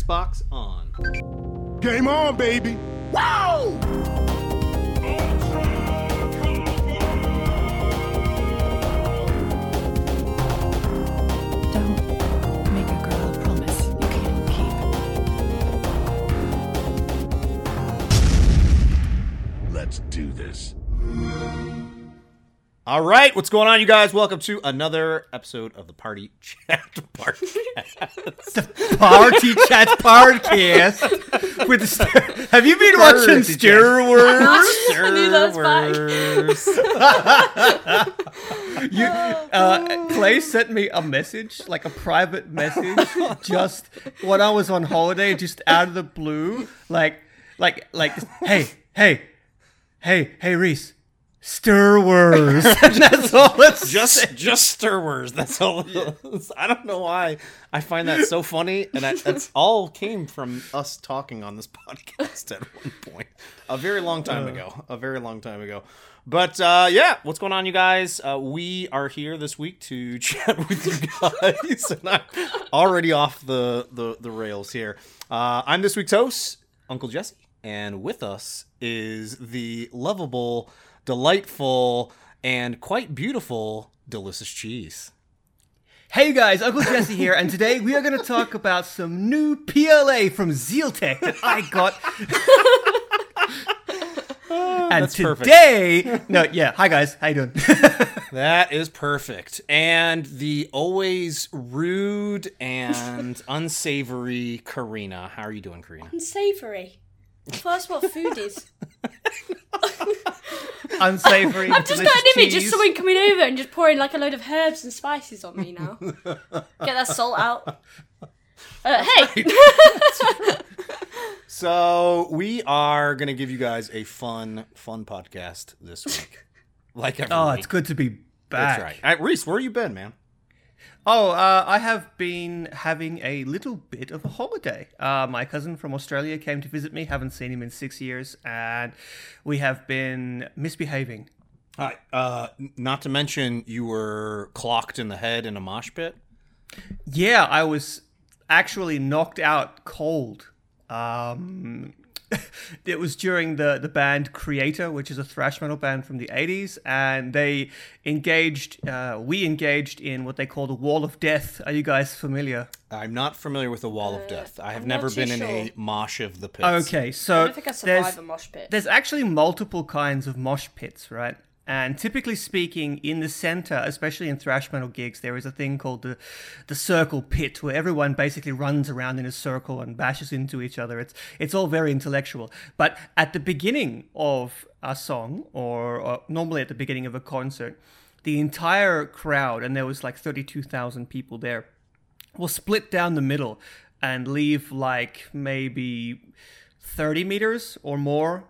Xbox on. Game on, baby! Woo! All right, what's going on, you guys? Welcome to another episode of the Party Chat Podcast. The Party Chat Podcast. With the have you been watching Star Wars? I knew that was fine. Clay sent me a message, like a private message, just when I was on holiday, just out of the blue, like, hey, Reese. Star Wars. That's all. Just Star Wars. That's all. Yeah. I don't know why I find that so funny, and that's all came from us talking on this podcast at one point, a very long time ago. But yeah, what's going on, you guys? We are here this week to chat with you guys, and I'm already off the rails here. I'm this week's host, Uncle Jesse, and with us is the lovable, delightful, and quite beautiful Delicious Cheese. Hey guys, Uncle Jesse here, and today we are going to talk about some new PLA from ZealTech that I got. And that's today, perfect. Hi guys, how you doing? That is perfect. And the always rude and unsavory Karina. How are you doing, Karina? Unsavory. That's what food is. Unsavory. I've just got an image of someone coming over and just pouring like a load of herbs and spices on me now. Get that salt out. Hey! Right. So we are going to give you guys a fun podcast this week. Like every week. It's good to be back. That's right. All right, Reese, where have you been, man? I have been having a little bit of a holiday. My cousin from Australia came to visit me. Haven't seen him in 6 years, and we have been misbehaving. All right. Not to mention you were clocked in the head in a mosh pit. Yeah, I was actually knocked out cold. It was during the band Creator, which is a thrash metal band from the 80s, and they engaged in what they call the Wall of Death. Are you guys familiar? I'm not familiar with the Wall of Death. I have never been in a mosh of the pits. Okay, so I don't think I survived a mosh pit. There's actually multiple kinds of mosh pits, right? And typically speaking, in the center, especially in thrash metal gigs, there is a thing called the circle pit, where everyone basically runs around in a circle and bashes into each other. It's all very intellectual. But at the beginning of a song, or normally at the beginning of a concert, the entire crowd, and there was like 32,000 people there, will split down the middle and leave like maybe 30 meters or more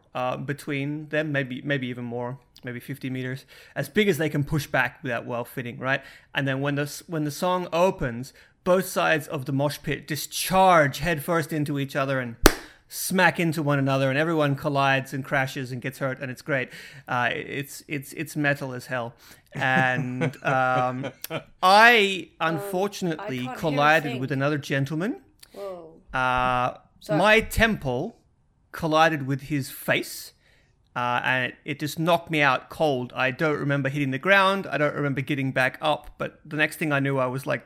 between them, maybe even more. Maybe 50 meters, as big as they can push back without well-fitting, right? And then when the song opens, both sides of the mosh pit discharge headfirst into each other and smack into one another, and everyone collides and crashes and gets hurt, and it's great. It's metal as hell. And I unfortunately collided with another gentleman. Whoa. My temple collided with his face. And it just knocked me out cold. I don't remember hitting the ground. I don't remember getting back up. But the next thing I knew, I was like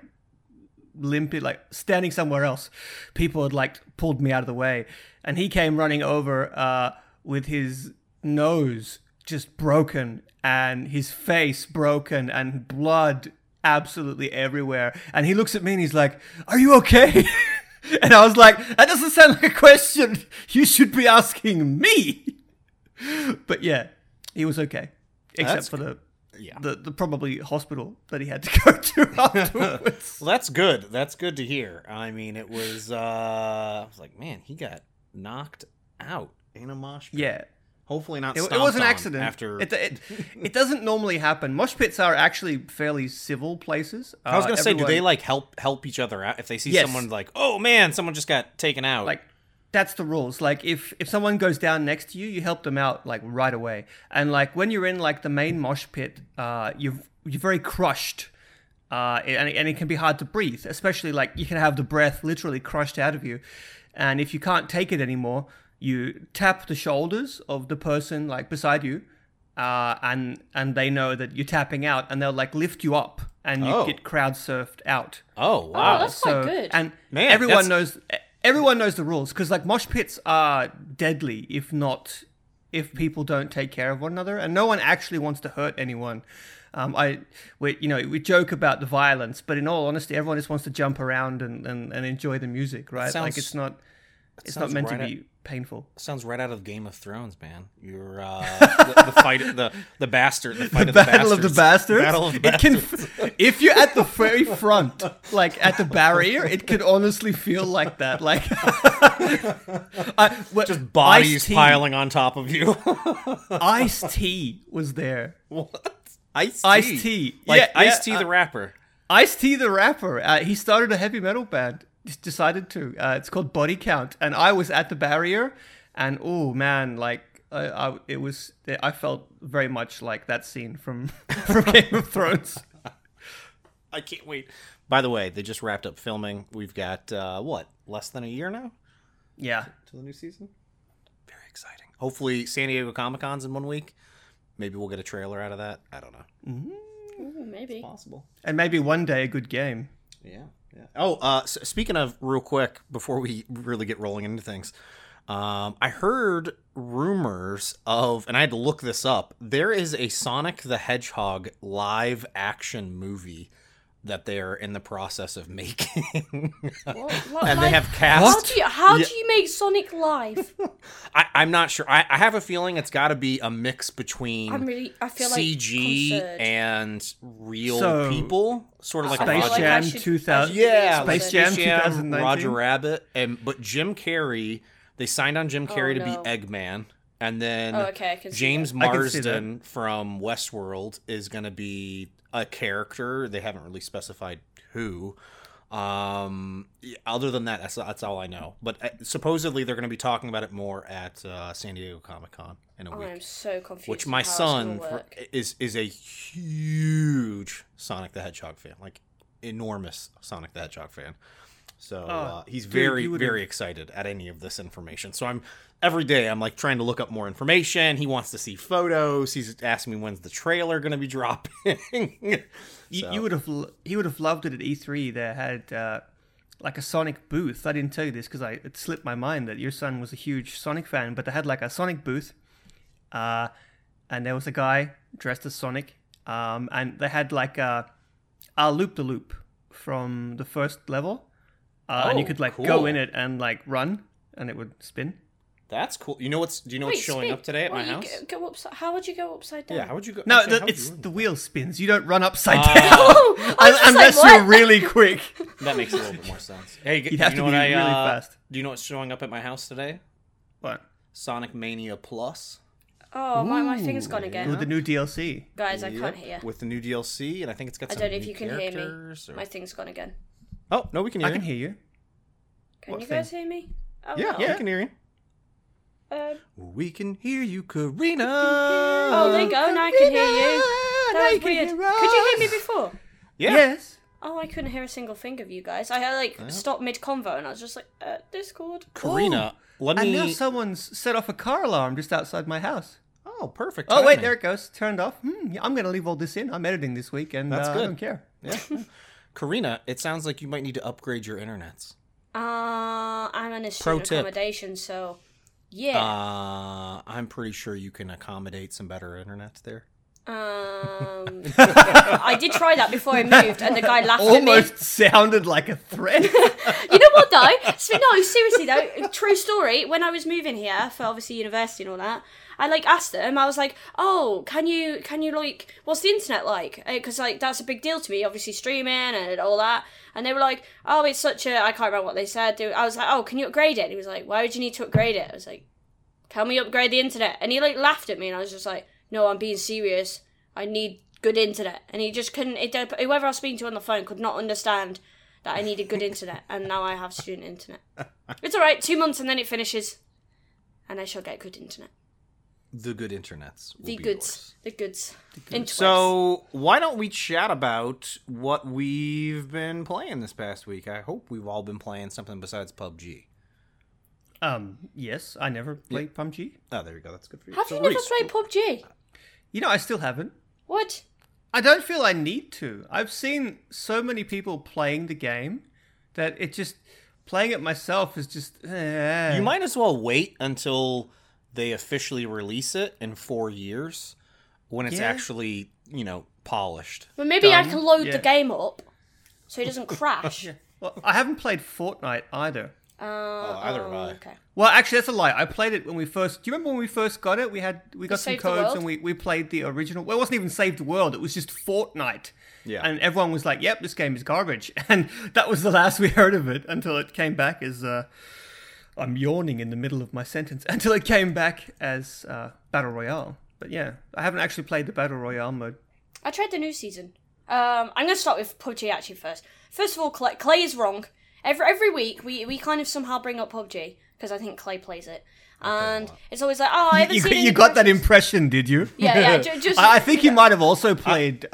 limping, like standing somewhere else. People had like pulled me out of the way. And he came running over with his nose just broken and his face broken and blood absolutely everywhere. And he looks at me and he's like, "Are you okay?" And I was like, that doesn't sound like a question you should be asking me. But yeah, he was okay, except for the probably hospital that he had to go to afterwards. Well, that's good. That's good to hear. I mean, it was. I was like, man, he got knocked out in a mosh pit. Yeah, hopefully not. It was an accident. After it doesn't normally happen. Mosh pits are actually fairly civil places. I was gonna say, do they like help each other out if they see someone like, oh man, someone just got taken out, like. That's the rules. Like, if someone goes down next to you, you help them out, like, right away. And, like, when you're in, like, the main mosh pit, you're very crushed. And it can be hard to breathe, especially like you can have the breath literally crushed out of you. And if you can't take it anymore, you tap the shoulders of the person like beside you, and they know that you're tapping out, and they'll like lift you up, and you get crowd surfed out. Oh wow, that's quite good. And man, everyone knows the rules, because like mosh pits are deadly if people don't take care of one another, and no one actually wants to hurt anyone. We joke about the violence, but in all honesty, everyone just wants to jump around and enjoy the music, right? It's not meant to be painful. Sounds right out of Game of Thrones, man. You're the battle of the bastards. If you're at the very front, like at the barrier, it can honestly feel like that. Like just bodies piling on top of you. Ice-T was there. What? Ice-T. Ice-T the rapper. Ice-T the rapper. He started a heavy metal band. Decided to. It's called Body Count. And I was at the barrier. And oh, man, like, I felt very much like that scene from Game of Thrones. I can't wait. By the way, they just wrapped up filming. We've got, less than a year now? Yeah. To the new season? Very exciting. Hopefully, San Diego Comic-Con's in 1 week. Maybe we'll get a trailer out of that. I don't know. Mm-hmm. Ooh, maybe. It's possible. And maybe one day a good game. Yeah. Yeah. Oh, so speaking of, real quick, before we really get rolling into things, I heard rumors of, and I had to look this up, there is a Sonic the Hedgehog live action movie that they're in the process of making. What, and they have cast. How do you make Sonic live? I'm not sure. I have a feeling it's got to be a mix between CG and real people. Sort of like Space Jam 2000. Yeah, Space Jam 2019. Roger Rabbit. But Jim Carrey, they signed on Jim Carrey to be Eggman. And then James Marsden from Westworld is going to be a character. They haven't really specified who. Other than that, that's all I know. But supposedly they're going to be talking about it more at San Diego Comic-Con in a week. I am so confused. Which my son is a huge Sonic the Hedgehog fan, like enormous Sonic the Hedgehog fan. So he's very, very excited at any of this information. So every day I'm like trying to look up more information. He wants to see photos. He's asking me when's the trailer going to be dropping. He would have loved it at E3. They had like a Sonic booth. I didn't tell you this because it slipped my mind that your son was a huge Sonic fan. But they had like a Sonic booth, and there was a guy dressed as Sonic, and they had like a loop-de-loop from the first level. And you could go in it and like run, and it would spin. That's cool. Do you know what's showing up today at my house? How would you go upside down? Yeah, how would you go? No, it's the wheel spins. You don't run upside down unless you're really quick. That makes a little bit more sense. Hey, you'd have to be really fast. Do you know what's showing up at my house today? What? Sonic Mania Plus. Oh, my thing's gone again. With the new DLC, guys, I can't hear. With the new DLC, and I think it's got some new characters. I don't know if you can hear me. My thing's gone again. Oh, no, we can hear you. I can hear you. Can you guys hear me? Oh, yeah, we can hear you. We can hear you, Karina. Oh, there you go. Now I can hear you. That was weird. Could you hear me before? Yeah. Yes. Oh, I couldn't hear a single thing of you guys. I stopped mid-convo and I was just like, Discord. Karina, let me... And now someone's set off a car alarm just outside my house. Oh, perfect timing. Oh, wait, there it goes. Turned off. I'm going to leave all this in. I'm editing this week and that's good. I don't care. Yeah. Karina, it sounds like you might need to upgrade your internets. I'm in a student accommodation, so yeah. I'm pretty sure you can accommodate some better internets there. I did try that before I moved, and the guy laughed at me. Almost sounded like a threat. You know what, though? No, seriously, though, true story. When I was moving here for obviously university and all that, I asked them. I was like, "Oh, can you what's the internet like?" Because that's a big deal to me, obviously streaming and all that. And they were like, "Oh, it's such a..." I can't remember what they said. I was like, "Oh, can you upgrade it?" And he was like, "Why would you need to upgrade it?" I was like, "Can we upgrade the internet?" And he laughed at me, and I was just like, "No, I'm being serious. I need good internet." And he just couldn't. Whoever I was speaking to on the phone could not understand that I needed good internet, and now I have student internet. It's all right. 2 months, and then it finishes, and I shall get good internet. The good internets. The goods. The goods. So why don't we chat about what we've been playing this past week? I hope we've all been playing something besides PUBG. Yes, I never played PUBG. Oh, there you go. That's good for you. Have you never played PUBG? You know, I still haven't. What? I don't feel I need to. I've seen so many people playing the game that it just... Playing it myself is just... You might as well wait until they officially release it in 4 years when it's actually, you know, polished. But maybe I can load the game up so it doesn't crash. Well, I haven't played Fortnite either. Either have I. Okay. Well, actually, that's a lie. I played it when we first... Do you remember when we first got it? We got some codes and we played the original... Well, it wasn't even Save the World. It was just Fortnite. Yeah. And everyone was like, yep, this game is garbage. And that was the last we heard of it until it came back as... I'm yawning in the middle of my sentence. Until it came back as Battle Royale. But yeah, I haven't actually played the Battle Royale mode. I tried the new season. I'm going to start with PUBG actually first. First of all, Clay is wrong. Every week, we kind of somehow bring up PUBG, because I think Clay plays it. And it's always like, oh, I haven't seen any got that impression, did you? Yeah. Just, I think you might have also played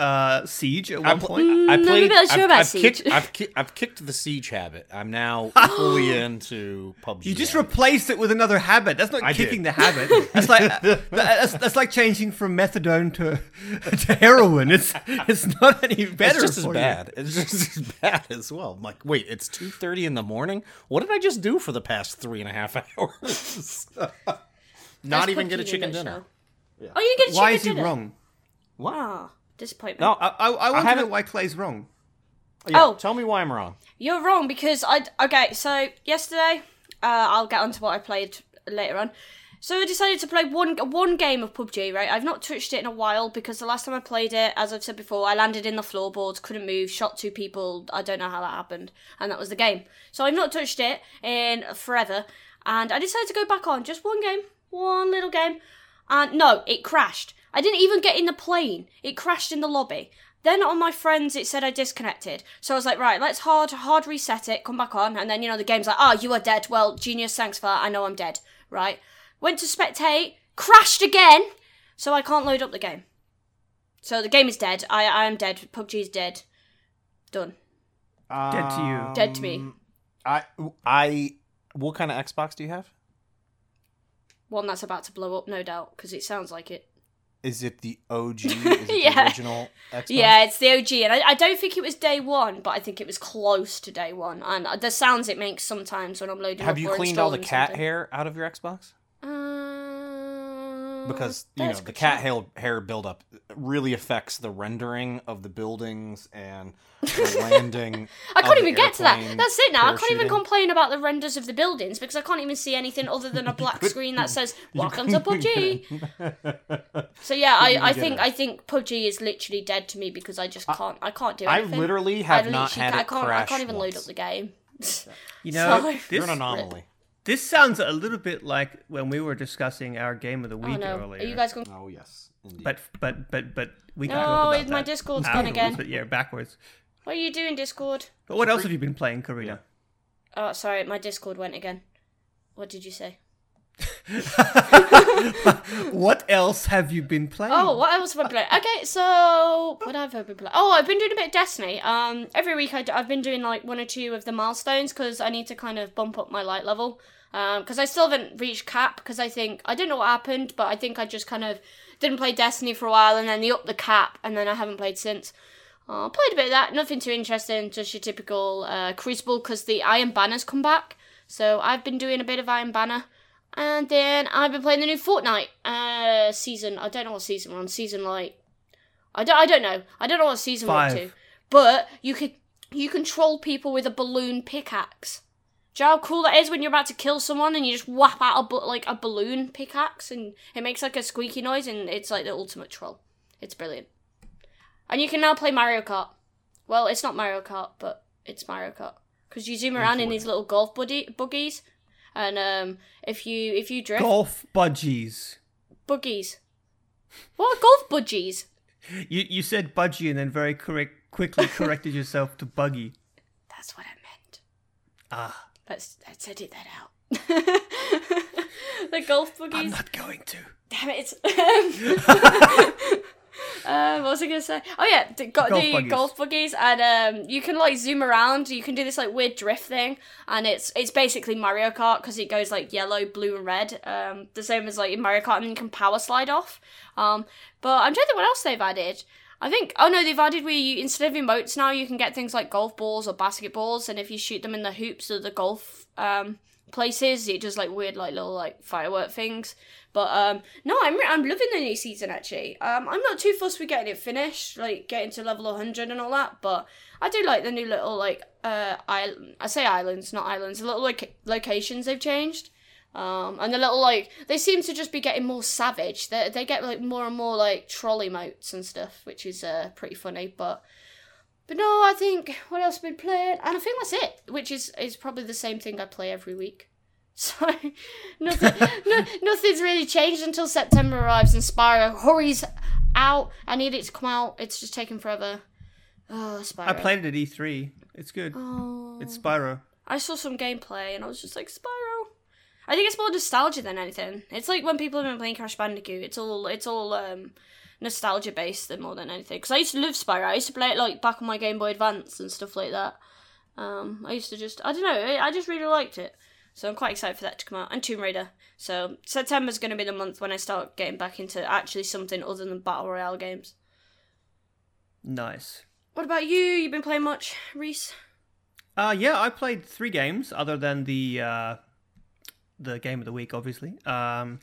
Siege at one point. I've kicked the Siege habit. I'm now fully into PUBG. You just replaced it with another habit. That's not the habit. That's like that's like changing from methadone to heroin. It's not any better. It's just as bad. It's just as bad as well. I'm like, wait, it's 2:30 in the morning? What did I just do for the past 3.5 hours? Not even get a chicken dinner. Yeah. Oh, you get a chicken dinner. Why is he wrong? Wow, disappointment. No, I want to know why Clay's wrong. Yeah, tell me why I'm wrong. You're wrong because so yesterday, I'll get onto what I played later on. So I decided to play one game of PUBG, right? I've not touched it in a while because the last time I played it, as I've said before, I landed in the floorboards, couldn't move, shot two people. I don't know how that happened. And that was the game. So I've not touched it in forever. And I decided to go back on just one little game. And no, it crashed. I didn't even get in the plane. It crashed in the lobby. Then on my friends, it said I disconnected. So I was like, right, let's hard reset it, come back on. And then, you know, the game's like, oh, you are dead. Well, genius, thanks for that. I know I'm dead, right? Went to spectate, crashed again, so I can't load up the game. So the game is dead. I am dead. PUBG is dead. Done. Dead to you. Dead to me. What kind of Xbox do you have? One that's about to blow up, no doubt, because it sounds like it. Is it the OG? Is it the original Xbox? Yeah, it's the OG. And I don't think it was day one, but I think it was close to day one. And the sounds it makes sometimes when I'm loading up or installing. Have you cleaned all the cat hair out of your Xbox? Because, you know, the cat hair buildup really affects the rendering of the buildings and the landing. I can't even get to that. That's it now. I can't even complain about the renders of the buildings because I can't even see anything other than a black screen that says, welcome to PUBG. So yeah, I think PUBG is literally dead to me because I just can't. I can't do anything. I literally have not had it crash. I can't even load up the game. You know, you're an anomaly. This sounds a little bit like when we were discussing our game of the week earlier. Are you guys going? Oh yes, indeed. But we can talk about that. My Discord's gone again. But yeah, backwards. What are you doing, Discord? But what else have you been playing, Karina? Yeah. Oh, sorry, my Discord went again. What did you say? What else have you been playing? Oh, what else have I been playing? Okay, so what have I been playing? Oh, I've been doing a bit of Destiny. Every week I've been doing like one or two of the milestones because I need to kind of bump up my light level. Because I still haven't reached cap because I think I don't know what happened, but I think I just kind of didn't play Destiny for a while and then they upped the cap and then I haven't played since. Played a bit of that, nothing too interesting, just your typical Crucible because the Iron Banner's come back. So I've been doing a bit of Iron Banner. And then I've been playing the new Fortnite season. I don't know what season we're on. Season like I don't know. I don't know what season 5. We're up to. But you control people with a balloon pickaxe. Do you know how cool that is when you're about to kill someone and you just whap out a balloon pickaxe and it makes like a squeaky noise and it's like the ultimate troll. It's brilliant. And you can now play Mario Kart. Well, it's not Mario Kart, but it's Mario Kart because you zoom around in these little golf buggies. And if you drift buggies. What golf budgies? You said budgie and then very quickly corrected yourself to buggy. That's what I meant. Ah, let's edit that out. The golf buggies. I'm not going to. Damn it. What was I going to say? Oh yeah, golf buggies, and you can like zoom around. You can do this like weird drift thing, and it's basically Mario Kart because it goes like yellow, blue, and red. The same as like in Mario Kart, and then you can power slide off. But I'm trying to think what else they've added. They've added where you, instead of emotes now, you can get things like golf balls or basketballs, and if you shoot them in the hoops or the golf places, it does like weird like little like firework things. But no, I'm loving the new season actually. I'm not too fussed with getting it finished, like getting to level 100 and all that, but I do like the new little like islands, the little like locations they've changed. And the little like they seem to just be getting more savage. They get like more and more like troll emotes and stuff, which is pretty funny. But no, I think what else have been playing, and I think that's it. Which is probably the same thing I play every week. So nothing's really changed until September arrives and Spyro hurries out. I need it to come out. It's just taking forever. Oh, Spyro. I played it at E3. It's good. Oh. It's Spyro. I saw some gameplay and I was just like Spyro. I think it's more nostalgia than anything. It's like when people have been playing Crash Bandicoot. It's all nostalgia based more than anything. Because I used to love Spyro. I used to play it like back on my Game Boy Advance and stuff like that. I just really liked it. So I'm quite excited for that to come out. And Tomb Raider. So September's going to be the month when I start getting back into actually something other than Battle Royale games. Nice. What about you? You've been playing much, Reese? Yeah, I played 3 games other than the game of the week, obviously. The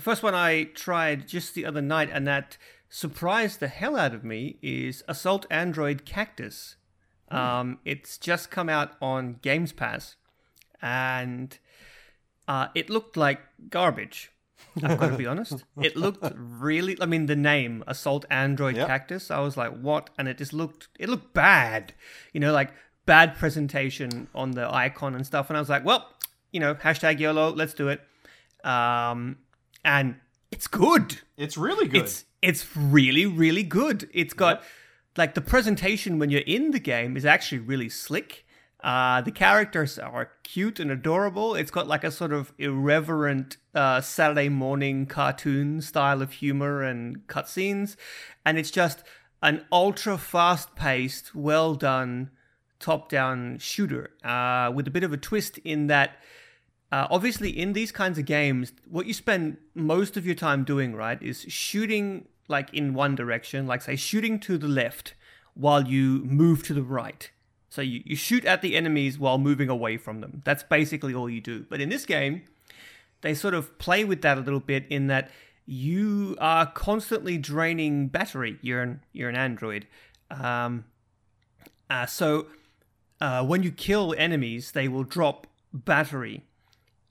first one I tried just the other night, and that surprised the hell out of me, is Assault Android Cactus. It's just come out on Games Pass, and it looked like garbage. I've got to be honest. It looked really... I mean, the name, Assault Android Cactus, I was like, what? And it just looked... It looked bad. You know, like, bad presentation on the icon and stuff. And I was like, well... You know, hashtag YOLO, let's do it. And it's good. It's really good. It's really, really good. It's got, like, the presentation when you're in the game is actually really slick. The characters are cute and adorable. It's got, like, a sort of irreverent Saturday morning cartoon style of humor and cutscenes. And it's just an ultra fast-paced, well-done, top-down shooter with a bit of a twist in that... obviously, in these kinds of games, what you spend most of your time doing, right, is shooting like in one direction, like say shooting to the left while you move to the right. So you shoot at the enemies while moving away from them. That's basically all you do. But in this game, they sort of play with that a little bit in that you are constantly draining battery. You're an android. When you kill enemies, they will drop battery.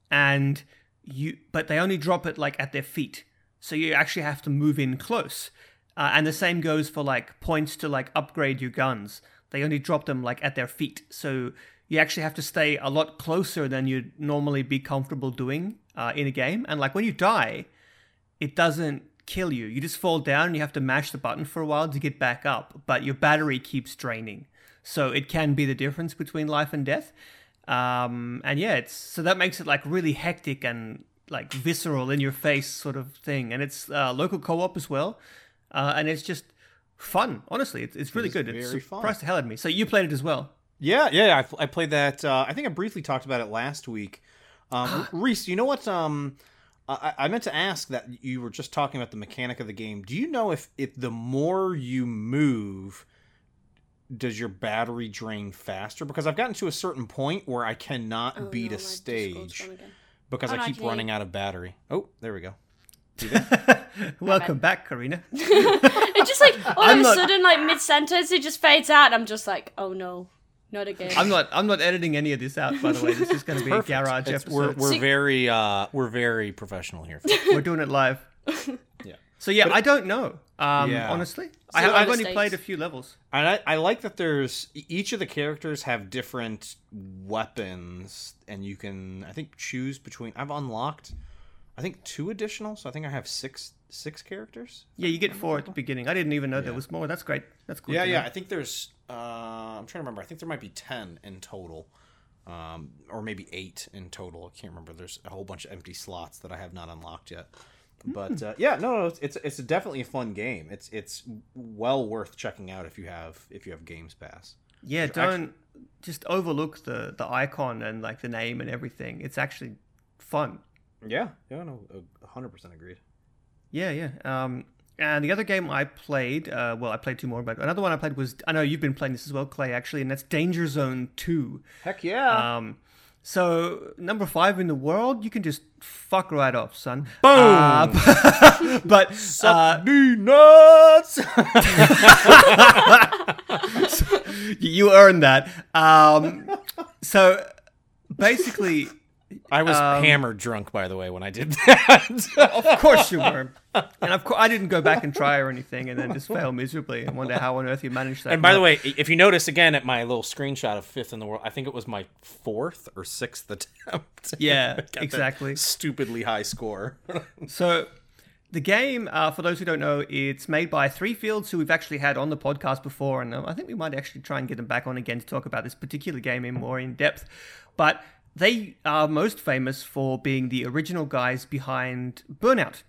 But they only drop it like at their feet. So you actually have to move in close. And the same goes for like points to like upgrade your guns. They only drop them like at their feet. So you actually have to stay a lot closer than you'd normally be comfortable doing in a game. And like when you die, it doesn't kill you. You just fall down and you have to mash the button for a while to get back up. But your battery keeps draining. So it can be the difference between life and death. So that makes it like really hectic and like visceral in your face sort of thing. And it's local co-op as well. And it's just fun. Honestly, it's really good. It's surprised the hell out of me. So you played it as well. Yeah. I played that. I think I briefly talked about it last week. Reese, you know what? I meant to ask that you were just talking about the mechanic of the game. Do you know if the more you move... does your battery drain faster? Because I've gotten to a certain point where I cannot beat a stage because I keep running out of battery. Oh, there we go. Welcome back, Karina. It's just like all of a sudden, like mid-sentence, it just fades out. I'm just like, oh no, not again. I'm not editing any of this out. By the way, this is going to be perfect. A garage episode. We're very professional here. We're doing it live. Yeah. So yeah, I don't know. Honestly, I've only played a few levels. And I like that there's each of the characters have different weapons, and you can choose between. I've unlocked, 2 additional, so I think I have six characters. Yeah, you get 4 at the beginning. I didn't even know there was more. That's great. That's cool. Yeah. I think there's. I'm trying to remember. I think there might be 10 in total. or maybe 8 in total. I can't remember. There's a whole bunch of empty slots that I have not unlocked yet. But it's definitely a fun game. It's well worth checking out if you have Games Pass. Yeah, which just overlook the icon and like the name and everything. It's actually fun. Yeah, no, 100% agreed. Yeah. And the other game I played, I played two more, but another one I played was, I know you've been playing this as well, Clay, actually, and that's Danger Zone 2. Heck yeah. So, number 5 in the world, you can just fuck right off, son. Boom! But... Suck me nuts! You earned that. So, basically... I was hammered drunk, by the way, when I did that. Of course you were. And of course, I didn't go back and try or anything and then just fail miserably and wonder how on earth you managed that. And by the way, if you notice again at my little screenshot of 5th in the world, I think it was my 4th or 6th attempt. Yeah, exactly. Stupidly high score. So the game, for those who don't know, it's made by Three Fields, who we've actually had on the podcast before. And I think we might actually try and get them back on again to talk about this particular game more in depth. But... they are most famous for being the original guys behind Burnout.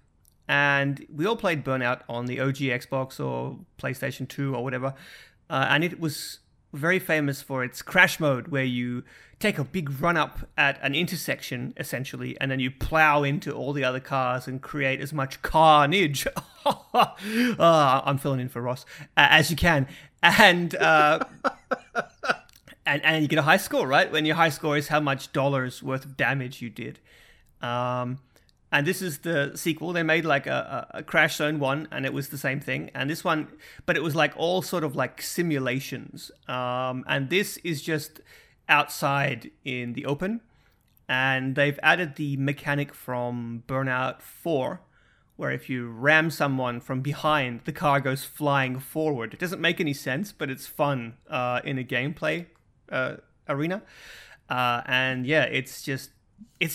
And we all played Burnout on the OG Xbox or PlayStation 2 or whatever. And it was very famous for its crash mode, where you take a big run up at an intersection, essentially, and then you plow into all the other cars and create as much carnage. I'm filling in for Ross, as you can. And... And you get a high score, right? When your high score is how much dollars worth of damage you did. And this is the sequel. They made like a Crash Zone 1, and it was the same thing. And this one, but it was like all sort of like simulations. And this is just outside in the open. And they've added the mechanic from Burnout 4, where if you ram someone from behind, the car goes flying forward. It doesn't make any sense, but it's fun in a gameplay arena, and yeah, it's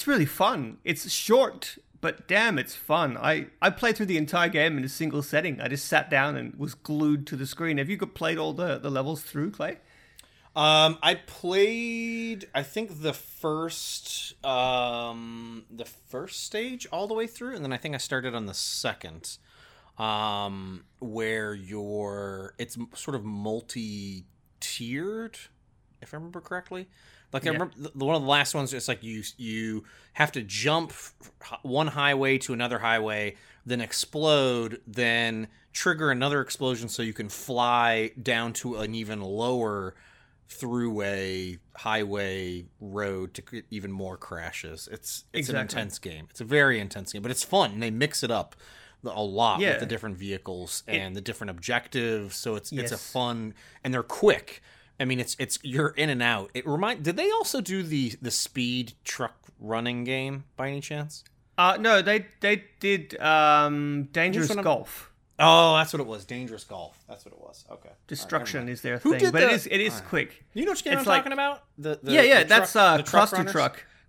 really fun. It's short, but damn, it's fun. I played through the entire game in a single setting. I just sat down and was glued to the screen. Have you played all the levels through, Clay? I played, I think, the first stage all the way through, and then I think I started on the second, where it's sort of multi-tiered, if I remember correctly. Like, yeah. I remember one of the last ones, it's like you have to jump one highway to another highway, then explode, then trigger another explosion so you can fly down to an even lower throughway, highway, road to get even more crashes. It's exactly. An intense game. It's a very intense game, but it's fun. And they mix it up a lot, yeah, with the different vehicles and the different objectives. So it's a fun, and they're quick. I mean, it's you're in and out. Did they also do the speed truck running game by any chance? No, they did Dangerous Golf. Oh, that's what it was. Dangerous Golf. That's what it was. Okay. Destruction is their thing, but it is quick. You know what game I'm talking about? The truck, that's the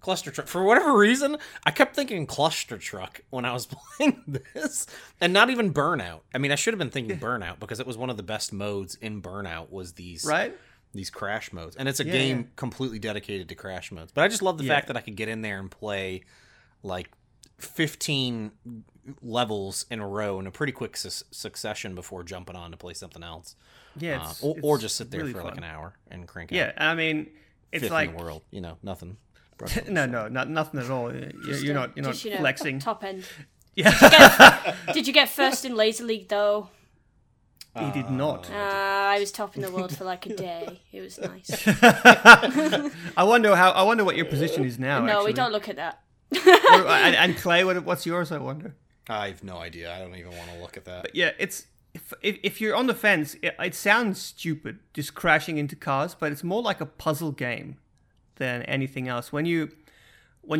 Cluster Truck. For whatever reason, I kept thinking Cluster Truck when I was playing this, and not even Burnout. I mean, I should have been thinking Burnout, because it was one of the best modes in Burnout was these these crash modes, and it's a game completely dedicated to crash modes. But I just love the fact that I could get in there and play like 15 levels in a row in a pretty quick succession before jumping on to play something else. Yeah, or just sit there really for fun. Like an hour and crank out. Yeah, I mean, it's Fifth like in the world, you know, nothing. No, nothing at all. You're not flexing. Top end. Yeah. Did you get first in Laser League though? He did not. I was top in the world for like a day. It was nice. I wonder what your position is now. No, actually. We don't look at that. And Clay, what's yours? I wonder. I have no idea. I don't even want to look at that. But yeah, it's if you're on the fence, it sounds stupid, just crashing into cars, but it's more like a puzzle game than anything else. When you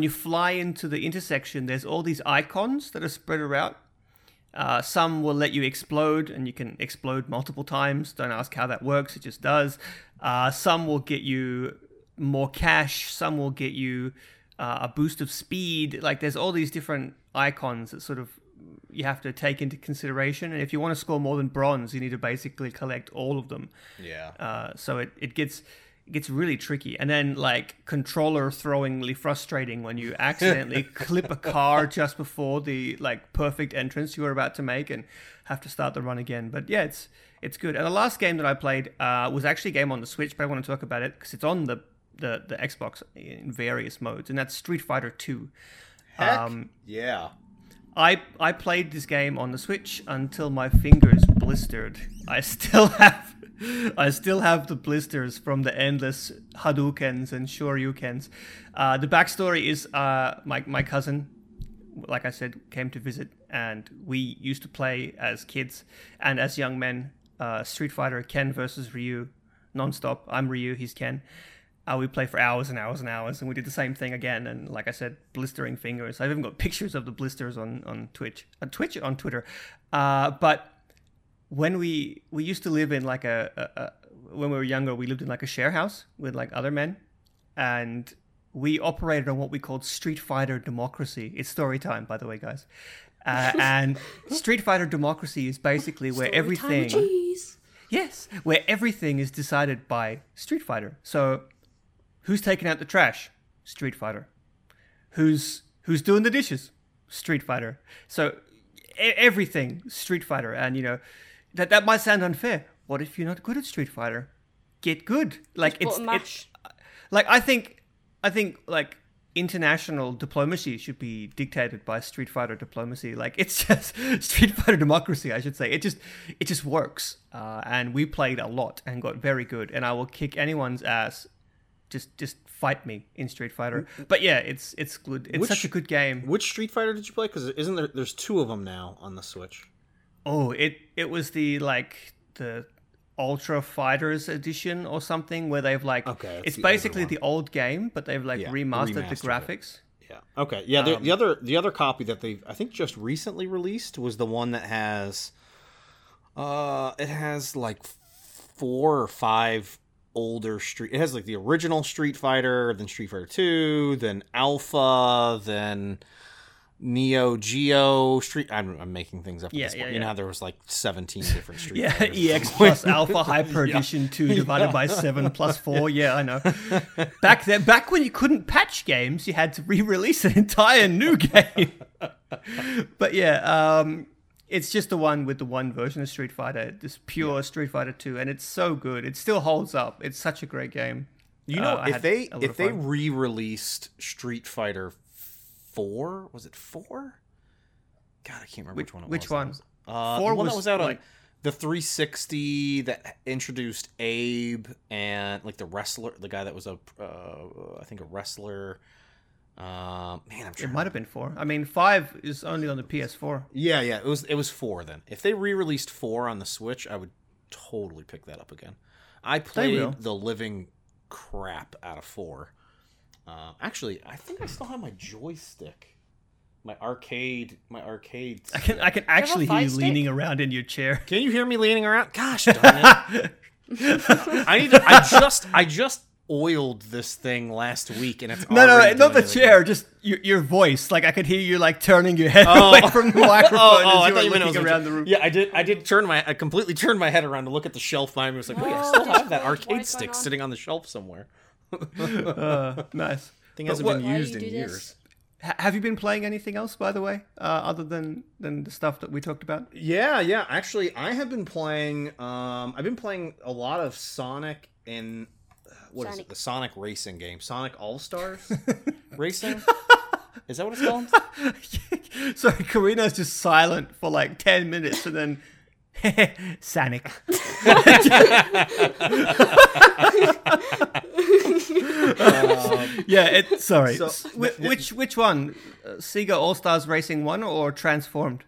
fly into the intersection, there's all these icons that are spread around. Some will let you explode, and you can explode multiple times. Don't ask how that works, it just does. Some will get you more cash, some will get you a boost of speed. Like, there's all these different icons that sort of you have to take into consideration, and if you want to score more than bronze, you need to basically collect all of them. So it gets it gets really tricky. And then like controller throwingly frustrating when you accidentally clip a car just before the like perfect entrance you were about to make and have to start the run again. But yeah, it's good. And the last game that I played was actually a game on the Switch, but I want to talk about it because it's on the Xbox in various modes, and that's Street Fighter 2. Heck yeah. I played this game on the Switch until my fingers blistered. I still have the blisters from the endless Hadoukens and Shoryukens. The backstory is my cousin, like I said, came to visit, and we used to play as kids and as young men Street Fighter Ken versus Ryu nonstop. I'm Ryu, he's Ken. We play for hours and hours and hours, and we did the same thing again. And like I said, blistering fingers. I've even got pictures of the blisters on Twitter. But when we used to live in like when we were younger, we lived in like a share house with like other men, and we operated on what we called Street Fighter Democracy. It's story time, by the way, guys. And Street Fighter Democracy is basically where story everything. Time, geez. Yes, where everything is decided by Street Fighter. So. Who's taking out the trash? Street Fighter. Who's doing the dishes? Street Fighter. So everything Street Fighter, and you know that might sound unfair. What if you're not good at Street Fighter? Get good. Like I think like international diplomacy should be dictated by Street Fighter diplomacy. Like it's just Street Fighter Democracy, I should say. It just works. And we played a lot and got very good. And I will kick anyone's ass. Just fight me in Street Fighter. But yeah, it's good. It's such a good game. Which Street Fighter did you play? Because isn't there's two of them now on the Switch. Oh, it was the Ultra Fighters edition or something where they've like it's basically the old game, but they've like remastered the graphics. It. Yeah. Okay. Yeah. The other copy that they've I think just recently released was the one that has like 4 or 5. Older Street. It has like the original Street Fighter, then Street Fighter 2, then Alpha, then Neo Geo Street. I'm making things up. Yeah, at this point. Yeah, you know how there was like 17 different Street Fighters. Yeah, EX plus Alpha Hyper Edition 2 divided by 7 plus 4. Yeah, I know. Back when you couldn't patch games, you had to re-release an entire new game. But yeah, it's just the one with the one version of Street Fighter, this pure Street Fighter 2, and it's so good. It still holds up. It's such a great game. You know, if they re-released Street Fighter 4, was it 4? God, I can't remember which one it was. Which one? 4 was that was out on the 360 that introduced Abe and like the wrestler, the guy that was a wrestler. Man, it might have been 4. I mean, 5 is only on the PS4. Yeah, it was 4 then. If they re-released 4 on the Switch, I would totally pick that up again. I played the living crap out of 4. Actually, I think I still have my joystick, my arcade. I can actually hear you leaning around in your chair. Can you hear me leaning around? Gosh, darn it! I just oiled this thing last week, and it's no, not the chair, just your voice. Like I could hear you like turning your head away from the microphone. I thought you meant I was around the room. Yeah, I did I completely turned my head around to look at the shelf behind me. I was like, wait, I still have that arcade stick sitting on the shelf somewhere. Nice. Thing hasn't been used in years. Have you been playing anything else, by the way, other than the stuff that we talked about? Yeah. Actually, I have been playing. I've been playing a lot of Sonic and. Is it? The Sonic racing game. Sonic All-Stars Racing? Is that what it's called? Sorry, Karina's just silent for like 10 minutes and then... Sonic. Sorry. So, which one? Sega All-Stars Racing 1 or Transformed?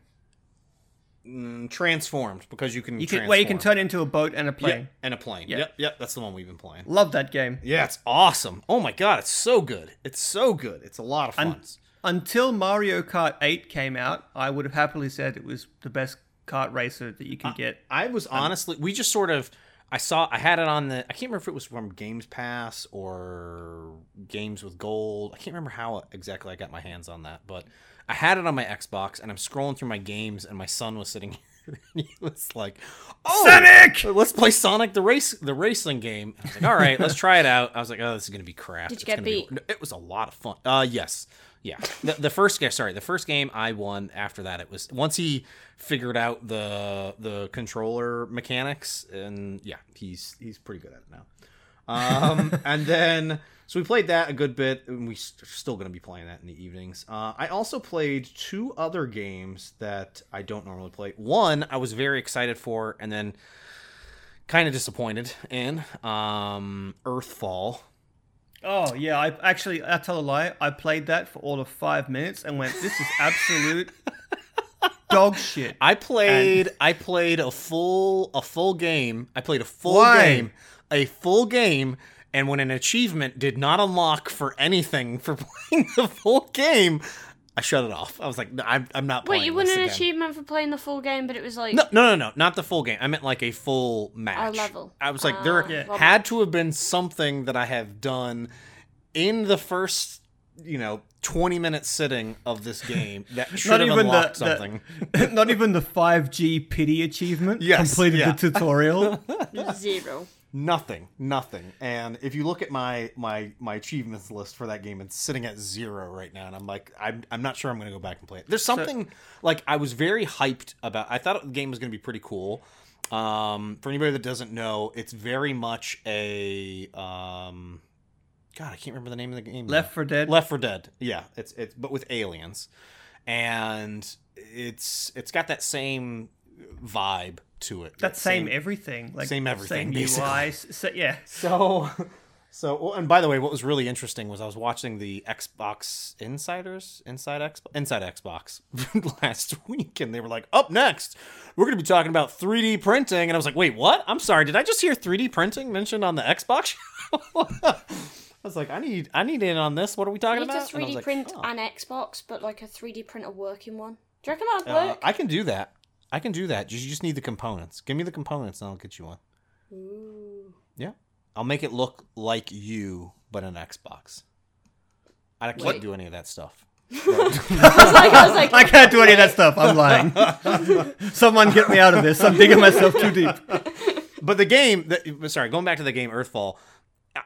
Transformed, because you can turn into a boat and a plane. Yep. And a plane. Yep. That's the one we've been playing. Love that game. Yeah, it's awesome. Oh my god, it's so good. It's a lot of fun. Until Mario Kart 8 came out, I would have happily said it was the best kart racer that you can get. I was honestly, we just sort of, I had it on the, I can't remember if it was from Games Pass or Games with Gold. I can't remember how exactly I got my hands on that, but I had it on my Xbox, and I'm scrolling through my games, and my son was sitting And he was like, "Oh, Sonic! Let's play Sonic the racing game." And I was like, "All right, let's try it out." I was like, "Oh, this is gonna be crap." Did you get beat? It was a lot of fun. Yes, yeah. The first game I won. After that, it was once he figured out the controller mechanics, and yeah, he's pretty good at it now. And then so we played that a good bit, and we're still going to be playing that in the evenings. I also played two other games that I don't normally play. One I was very excited for and then kind of disappointed in, Earthfall. Oh yeah, I tell a lie. I played that for all of 5 minutes and went, this is absolute dog shit. I played a full game. I played a full game. A full game, and when an achievement did not unlock for anything for playing the full game, I shut it off. I was like, no, I'm not playing. Wait, you won an achievement for playing the full game, but it was like... No, not the full game. I meant like a full match. A level. I was like, there had to have been something that I have done in the first, 20-minute sitting of this game that should have unlocked something. Not even the 5G pity achievement completed the tutorial. Zero. Nothing. And if you look at my achievements list for that game, it's sitting at 0 right now, and I'm like, I'm not sure I'm going to go back and play it. There's something I was very hyped about. I thought the game was going to be pretty cool. For anybody that doesn't know, it's very much a God, I can't remember the name of the game. Left 4 Dead. Yeah, it's but with aliens, and it's got that same vibe to it. That same everything. Same everything, basically. UI. So, and by the way, what was really interesting was I was watching the Xbox Insiders, Inside Xbox last week, and they were like, up next, we're going to be talking about 3D printing. And I was like, wait, what? I'm sorry, did I just hear 3D printing mentioned on the Xbox show? I was like, I need in on this. What are we talking about? You need to 3D print an Xbox, but like a 3D printer working one. Do you reckon that would work? I can do that. You just need the components. Give me the components, and I'll get you one. Ooh. Yeah. I'll make it look like you, but an Xbox. I can't do any of that stuff. I was like, I can't do any of that stuff. I'm lying. Someone get me out of this. I'm digging myself too deep. But the game... going back to the game Earthfall,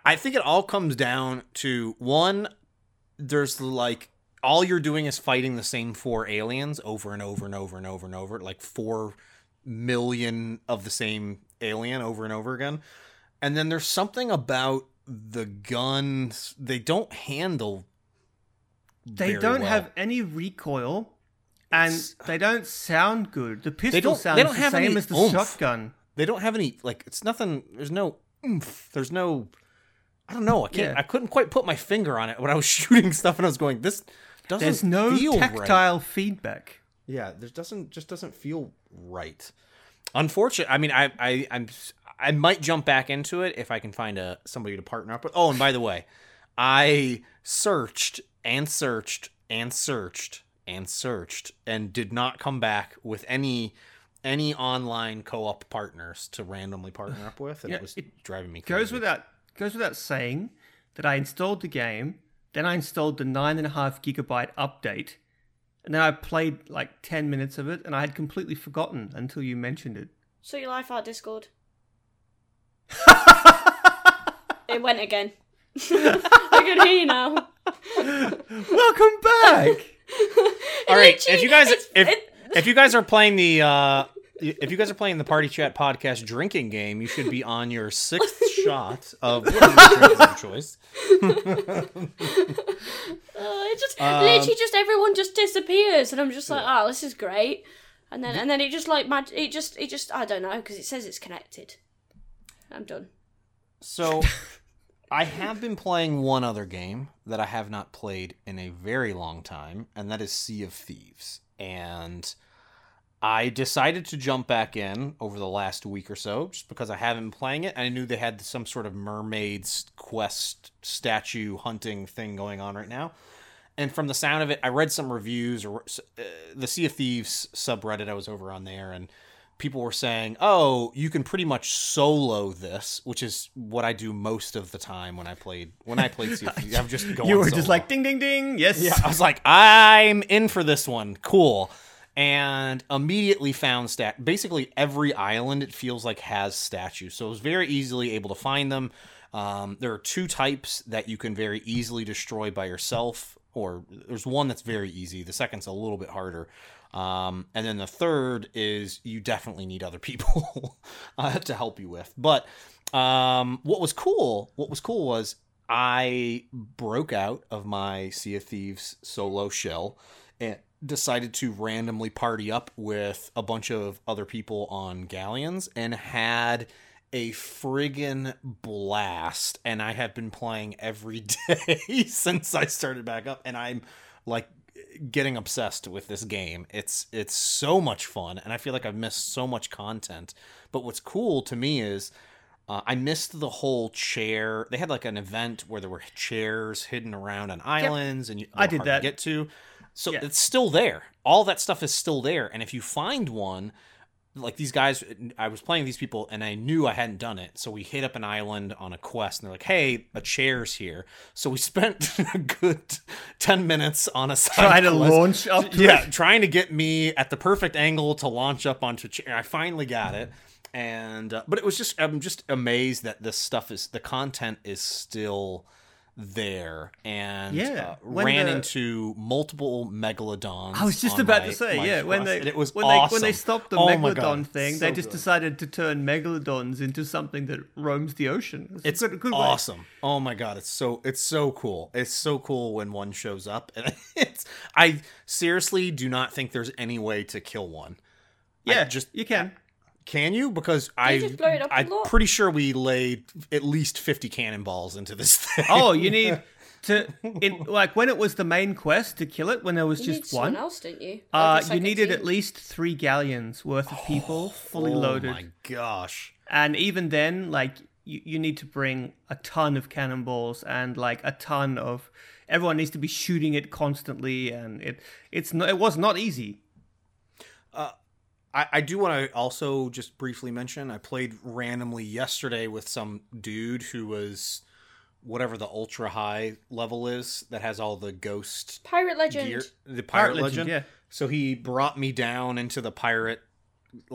I think it all comes down to, one, there's like... all you're doing is fighting the same 4 aliens over and over and over and over and over, like 4 million of the same alien over and over again. And then there's something about the guns. They don't handle very well. They don't have any recoil, and they don't sound good. The pistol sounds the same as the shotgun. They don't have any, it's nothing, there's no oomph. There's no, I don't know, I can't. Yeah. I couldn't quite put my finger on it when I was shooting stuff, and I was going, this... There's no tactile feedback. Yeah, there doesn't feel right. Unfortunately, I mean, I might jump back into it if I can find somebody to partner up with. Oh, and by the way, I searched and searched and searched and searched and did not come back with any online co-op partners to randomly partner up with, and it was driving me crazy. Goes without saying that I installed the game. Then I installed the 9.5 gigabyte update, and then I played 10 minutes of it, and I had completely forgotten until you mentioned it. So your life out Discord. It went again. I can hear you now. Welcome back. All right, if you guys are playing the Party Chat Podcast drinking game, you should be on your 6th shot of choice. Literally everyone just disappears, and I'm just like, oh, this is great. And then it just it just I don't know, because it says it's connected. I'm done. So I have been playing one other game that I have not played in a very long time, and that is Sea of Thieves, and I decided to jump back in over the last week or so just because I haven't been playing it. I knew they had some sort of mermaid's quest statue hunting thing going on right now. And from the sound of it, I read some reviews or the Sea of Thieves subreddit. I was over on there, and people were saying, oh, you can pretty much solo this, which is what I do most of the time when I played Sea of Thieves. I'm just going solo. You were just like, ding, ding, ding. Yes. Yeah, I was like, I'm in for this one. Cool. and immediately found basically every island, it feels like, has statues. So it was very easily able to find them. There are two types that you can very easily destroy by yourself, or there's one that's very easy. The second's a little bit harder. And then the third is you definitely need other people to help you with. But what was cool was I broke out of my Sea of Thieves solo shell and decided to randomly party up with a bunch of other people on galleons and had a friggin' blast. And I have been playing every day since I started back up, and I'm like getting obsessed with this game. It's so much fun, and I feel like I've missed so much content. But what's cool to me is I missed the whole chair. They had like an event where there were chairs hidden around on islands, and I did that to get to. So It's still there. All that stuff is still there, and if you find one, like these guys, I was playing these people and I knew I hadn't done it. So we hit up an island on a quest and they're like, hey, a chair's here. So we spent a good 10 minutes on a side trying to launch up. Yeah, trying to get me at the perfect angle to launch up onto a chair. I finally got it. And, but it was just, I'm just amazed that this stuff is, the content is still there. And ran into multiple megalodons. I was just about to say, when they stopped the megalodon thing, they just decided to turn megalodons into something that roams the ocean. It's a good awesome way. Oh my god, it's so cool when one shows up. And I seriously do not think there's any way to kill one. Can you? Because I'm pretty sure we laid at least 50 cannonballs into this thing. Oh, you need to... when it was the main quest to kill it, when there was just one... You needed someone else, didn't you? You needed at least 3 galleons worth of people, fully loaded. Oh my gosh. And even then, you need to bring a ton of cannonballs and, a ton of... Everyone needs to be shooting it constantly, and it was not easy. I do want to also just briefly mention, I played randomly yesterday with some dude who was whatever the ultra high level is that has all the ghost pirate legend gear, the pirate legend. Yeah. So he brought me down into the pirate,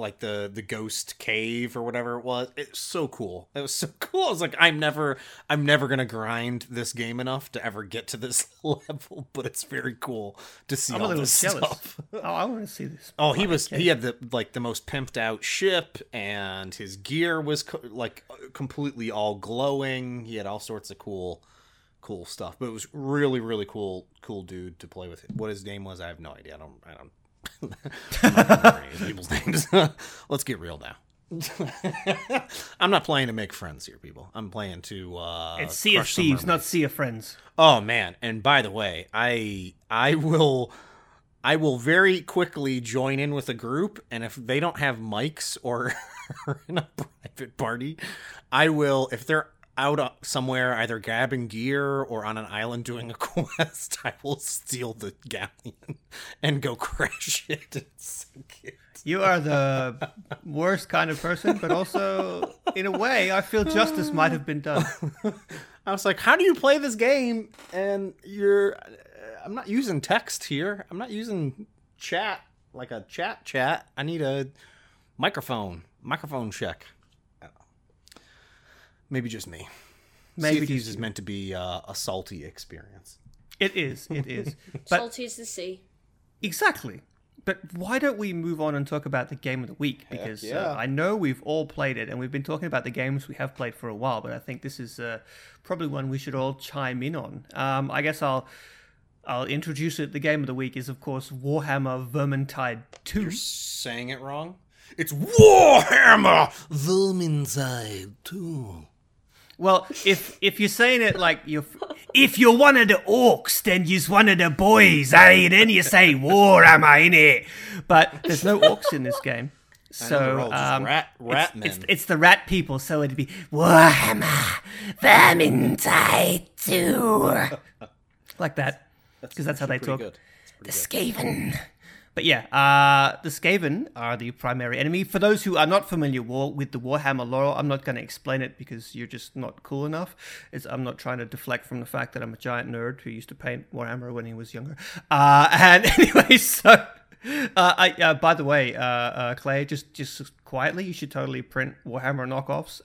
the ghost cave or whatever it was. It's so cool. It was so cool. I was like, I'm never going to grind this game enough to ever get to this level, but it's very cool to see all this stuff. Oh, I want to see this. Oh, he had the most pimped out ship, and his gear was completely all glowing. He had all sorts of cool stuff, but it was really, really cool dude to play with. What his name was, I have no idea. I don't I'm not remembering any people's names. Let's get real now. I'm not playing to make friends here, people. I'm playing to it's Sea of Thieves, not Sea of Friends. Oh man, and by the way, I will very quickly join in with a group, and if they don't have mics or in a private party, I will, if they're out somewhere either grabbing gear or on an island doing a quest, I will steal the galleon and go crash it. It's so cute. You are the worst kind of person, but also, in a way, I feel justice might have been done. I was like, how do you play this game? And I'm not using text here. I'm not using chat, like a chat. I need a microphone check. Maybe just me. Maybe Sea of Thieves is meant to be a salty experience. It is. But salty is the sea. Exactly. But why don't we move on and talk about the game of the week? Because I know we've all played it, and we've been talking about the games we have played for a while, but I think this is probably one we should all chime in on. I guess I'll introduce it. The game of the week is, of course, Warhammer Vermintide 2. You're saying it wrong? It's Warhammer Vermintide 2. Well, if you're saying it like you're... If you're one of the orcs, then you're one of the boys, eh? Then you say Warhammer, innit? But there's no orcs in this game. So rat men. It's the rat people, so it'd be Warhammer Vermintide 2. Like that. Because that's how they talk. The Skaven. But the Skaven are the primary enemy. For those who are not familiar with the Warhammer lore, I'm not going to explain it because you're just not cool enough. I'm not trying to deflect from the fact that I'm a giant nerd who used to paint Warhammer when he was younger. And anyway, so By the way, Claire, just quietly, you should totally print Warhammer knockoffs.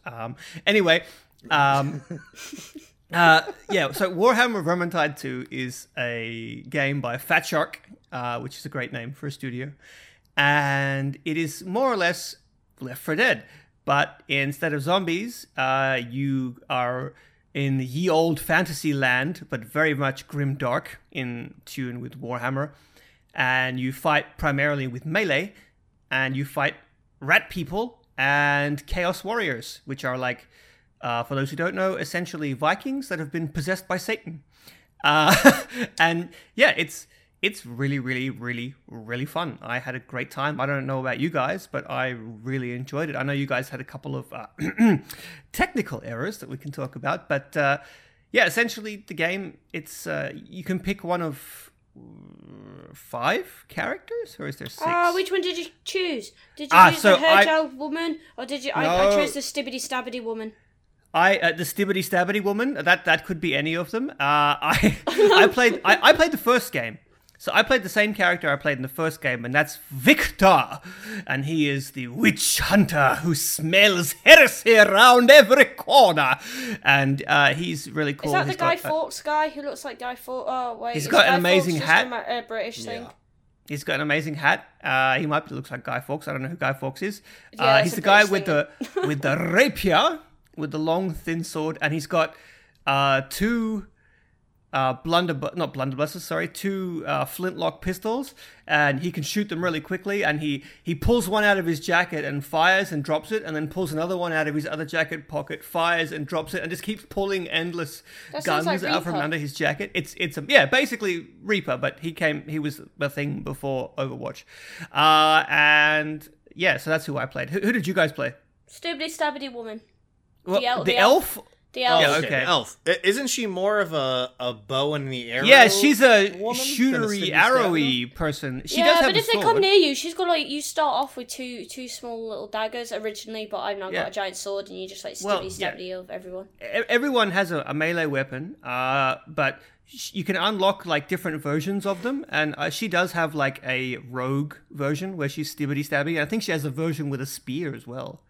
So Warhammer: Vermintide 2 is a game by Fat Shark, which is a great name for a studio, and it is more or less Left 4 Dead, but instead of zombies, you are in the ye old fantasy land, but very much grim dark in tune with Warhammer, and you fight primarily with melee, and you fight rat people and chaos warriors, which are like, for those who don't know, essentially Vikings that have been possessed by Satan. And yeah, it's really, really, really, really fun. I had a great time. I don't know about you guys, but I really enjoyed it. I know you guys had a couple of technical errors that we can talk about, but yeah, essentially the game, it's you can pick one of 5 characters, or is there 6? Which one did you choose? Did you choose the Hergel woman, or did you? No. I chose the Stibbity Stabbity woman. The Stibbity Stabbity woman. That could be any of them. I played the first game. So I played the same character I played in the first game, and that's Victor. And he is the witch hunter who smells heresy around every corner. And he's really cool. Is that Guy Fawkes guy who looks like Guy Fawkes? Oh, wait. He's got an amazing hat. A British thing. He's got an amazing hat. He might look like Guy Fawkes. I don't know who Guy Fawkes is. Yeah, he's the guy with the rapier, with the long, thin sword. And he's got two... two flintlock pistols, and he can shoot them really quickly, and he pulls one out of his jacket and fires and drops it, and then pulls another one out of his other jacket pocket, fires and drops it, and just keeps pulling endless guns out from under his jacket. It's basically Reaper, but he was the thing before Overwatch. So that's who I played. Who did you guys play? Stubbity Stabbity woman. Well, the elf? The elf. Yeah, okay. Elf. Isn't she more of a bow and the arrow? Yeah, she's a shootery, arrowy person. They come near you, she's got you start off with two small little daggers originally, but I've now got a giant sword, and you just stabby of everyone. Everyone has a melee weapon, but you can unlock different versions of them, and she does have a rogue version where she's stibbity stabby. I think she has a version with a spear as well.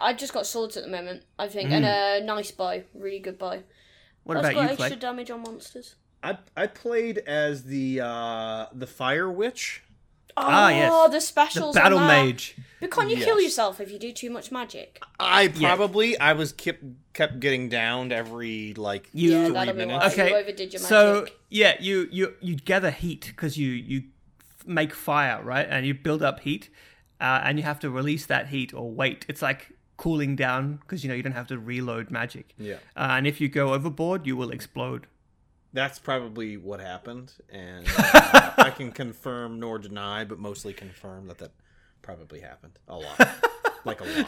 I've just got swords at the moment, I think, and a nice bow, really good bow. What about you, Clay? That's got extra damage on monsters. I played as the Fire Witch. Yes. The specials. The Battle Mage. But can't you kill yourself if you do too much magic? I was kept getting downed every 3 minutes. Okay. You overdid your magic. So yeah, you gather heat because you make fire, right, and you build up heat. And you have to release that heat or wait. It's like cooling down because, you don't have to reload magic. Yeah. And if you go overboard, you will explode. That's probably what happened. And I can confirm nor deny, but mostly confirm that probably happened a lot.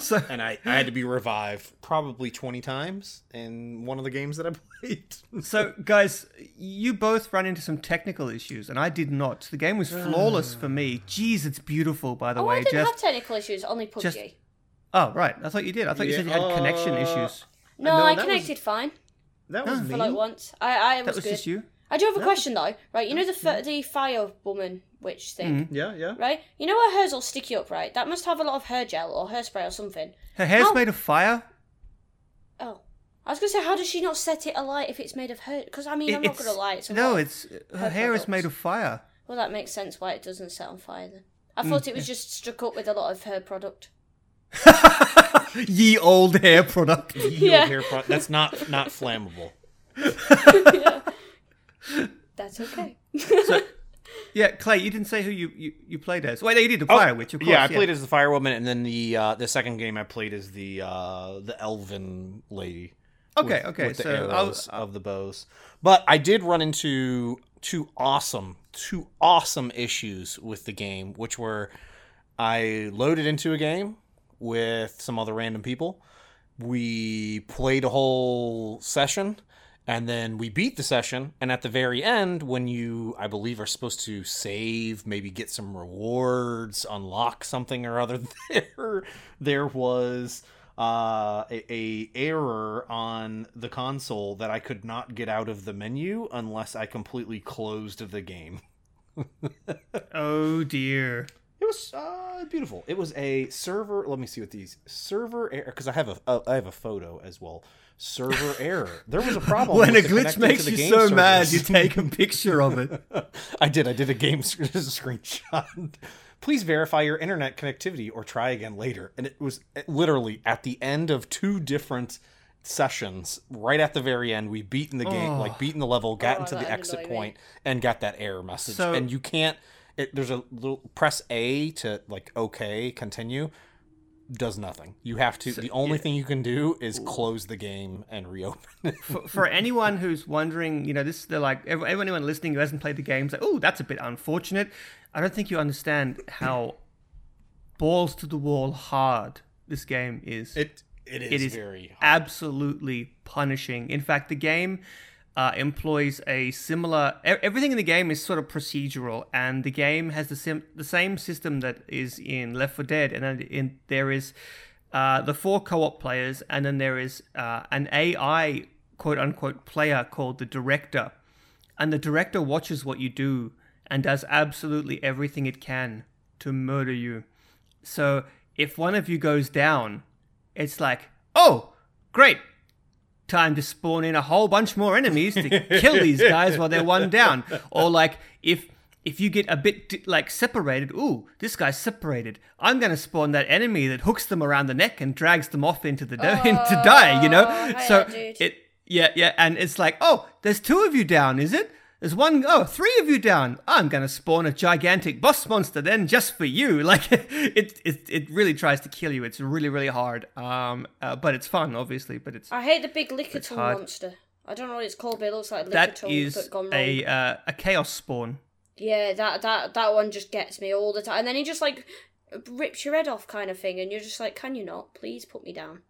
So, and I had to be revived probably 20 times in one of the games that I played. So, guys, you both ran into some technical issues, and I did not. The game was flawless for me. Jeez, it's beautiful, by the way. I didn't have technical issues, only PUBG. Right. I thought you did. I thought you said you had connection issues. No, I connected fine. That was me. For once. I was good. That was just you? I do have a question, though. Right, the fire woman witch thing. Mm-hmm. Yeah. Right? You know where hers will stick you up, right? That must have a lot of her gel or her spray or something. Her hair's made of fire? Oh. I was going to say, how does she not set it alight if it's made of her? Because, I'm not going to lie. Her hair is made of fire. Well, that makes sense why it doesn't set on fire, then. I thought it was just stuck up with a lot of her product. Ye old hair product. Old hair product. That's not flammable. Yeah. That's okay. So, yeah, Clay, you didn't say who you played as. Well, no, you did the Fire Witch, of course. Yeah, I played as the Fire Woman, and then the second game I played as the Elven Lady. Okay. With the arrows of the bows. But I did run into two awesome issues with the game, which were I loaded into a game with some other random people. We played a whole session. And then we beat the session, and at the very end, when you, I believe, are supposed to save, maybe get some rewards, unlock something or other, there was a error on the console that I could not get out of the menu unless I completely closed the game. Oh dear. It was beautiful. It was a server. Let me see what these server error, because I have a photo as well. Server error. There was a problem when a glitch makes you so mad you take a picture of it. I did a game screenshot. Please verify your internet connectivity or try again later. And it was literally at the end of two different sessions, right at the very end, we beaten the game, beaten the level, got into the exit point, and got that error message. So, and you can't. There's a little press A to OK, continue. Does nothing. You have to. So, the only thing you can do is close the game and reopen it. For anyone who's wondering, anyone listening who hasn't played the game, like, oh, that's a bit unfortunate. I don't think you understand how balls to the wall hard this game is. It is very hard. Absolutely punishing. In fact, the game employs a similar. Everything in the game is sort of procedural, and the game has the same system that is in Left 4 Dead. And then there is the four co-op players, and then there is an AI quote unquote player called the Director, and the Director watches what you do and does absolutely everything it can to murder you. So if one of you goes down, it's like, oh, great. Time to spawn in a whole bunch more enemies to kill these guys while they're one down. Or like, if you get a bit like separated, ooh, this guy's separated. I'm going to spawn that enemy that hooks them around the neck and drags them off into the to die, you know? And it's like, oh, there's two of you down, is it? There's three of you down. I'm going to spawn a gigantic boss monster then just for you. Like, it really tries to kill you. It's really, really hard. But it's fun, obviously. But I hate the big Lickitung monster. I don't know what it's called, but it looks like Lickitung. That is gone wrong. A chaos spawn. Yeah, that one just gets me all the time. And then he just, like, rips your head off kind of thing. And you're just like, can you not? Please put me down.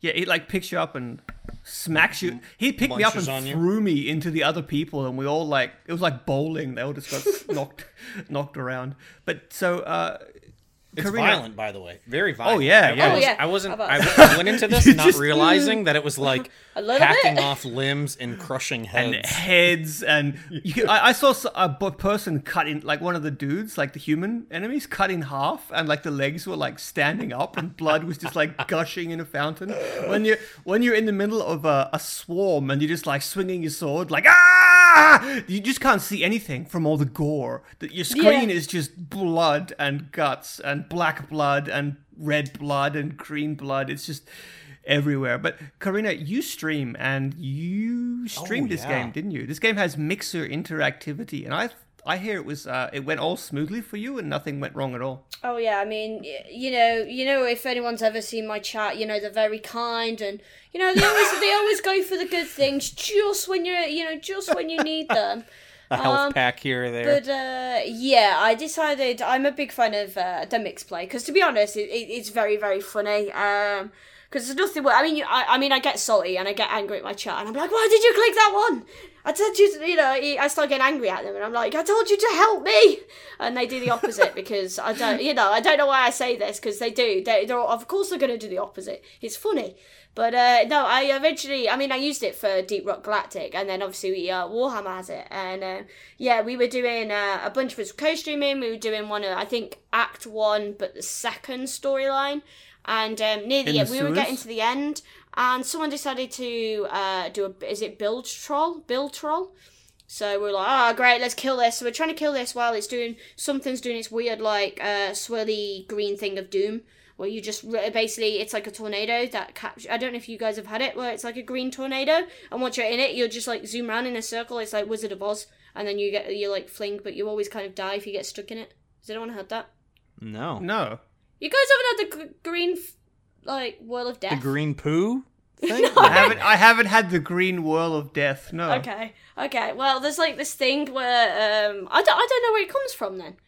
Yeah, he, like, picks you up and smacks you. He picked me up and threw me into the other people, and we all, like, it was like bowling. They all just got knocked around. But so, it's violent, by the way. Very violent. Oh yeah. I went into this not realizing that it was like hacking off limbs and crushing heads. And heads, and I saw a person cut in, like one of the dudes, like the human enemies, cut in half, and like the legs were like standing up, and blood was just like gushing in a fountain. When you're in the middle of a swarm and you're just like swinging your sword, like you just can't see anything from all the gore. Your screen is just blood and guts and black blood and red blood and green blood. It's just everywhere. But Karina, you streamed this game, didn't you? This game has mixer interactivity, and I hear it was it went all smoothly for you and nothing went wrong at all. Oh yeah, I mean, you know, if anyone's ever seen my chat, you know, they're very kind, and you know, they always go for the good things just when you need them. A health pack here or there. But, I decided I'm a big fan of the mix play. Because, to be honest, it's very, very funny. Because there's nothing... I get salty and I get angry at my chat. And I'm like, why did you click that one? I told you... I start getting angry at them. And I'm like, I told you to help me! And they do the opposite because I don't know why I say this. Because they do. Of course they're going to do the opposite. It's funny. But I used it for Deep Rock Galactic, and then obviously Warhammer has it. And we were doing a bunch of us co-streaming. We were doing one of, I think, Act 1, but the second storyline. And near the end, we were getting to the end, and someone decided to do a, is it Build Troll? Build Troll? So we're like, great, let's kill this. So we're trying to kill this while something's doing its weird, like, swirly green thing of doom. Where you just basically, it's like a tornado that I don't know if you guys have had it, where it's like a green tornado, and once you're in it, you'll just like zoom around in a circle. It's like Wizard of Oz, and then you like fling, but you always kind of die if you get stuck in it. Does anyone have that? No. You guys haven't had the green like whirl of death. The green poo. No. I haven't had the green whirl of death. No. Okay. Well, there's like this thing where I don't know where it comes from. Then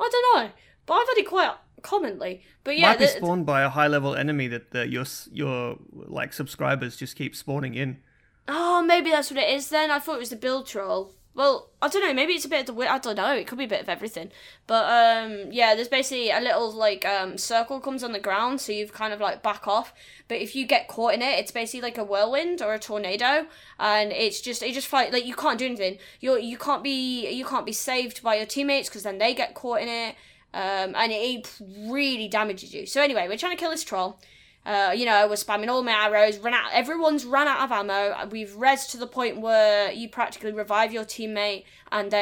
I don't know, but I've had it quite. Commonly, but yeah, might be spawned by a high-level enemy that your like subscribers just keep spawning in. Oh, maybe that's what it is. Then I thought it was the Build Troll. Well, I don't know, maybe it's a bit of the weird, I don't know, it could be a bit of everything. But, yeah, there's basically a little, like, circle comes on the ground, so you've kind of, like, back off. But if you get caught in it, it's basically like a whirlwind or a tornado, and it just flies, like, you can't do anything. You can't be saved by your teammates, because then they get caught in it, and it really damages you. So anyway, we're trying to kill this troll. We're spamming all my arrows, everyone's ran out of ammo, we've rezzed to the point where you practically revive your teammate, and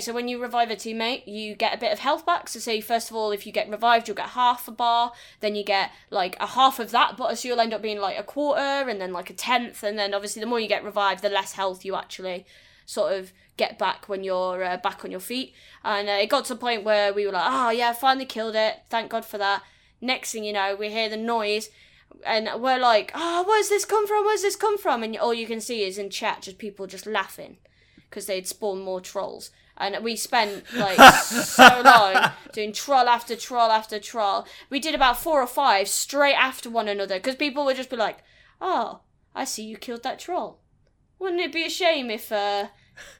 so when you revive a teammate, you get a bit of health back, so say, first of all, if you get revived, you'll get half a bar, then you get, like, a half of that, but so you'll end up being, like, a quarter, and then, like, a tenth, and then, obviously, the more you get revived, the less health you actually sort of get back when you're back on your feet, and it got to a point where we were like, oh, yeah, finally killed it, thank God for that. Next thing you know, we hear the noise, and we're like, oh, where's this come from? And all you can see is in chat, just people just laughing, because they'd spawn more trolls. And we spent, like, so long doing troll after troll after troll. We did about 4 or 5 straight after one another, because people would just be like, oh, I see you killed that troll. Wouldn't it be a shame if...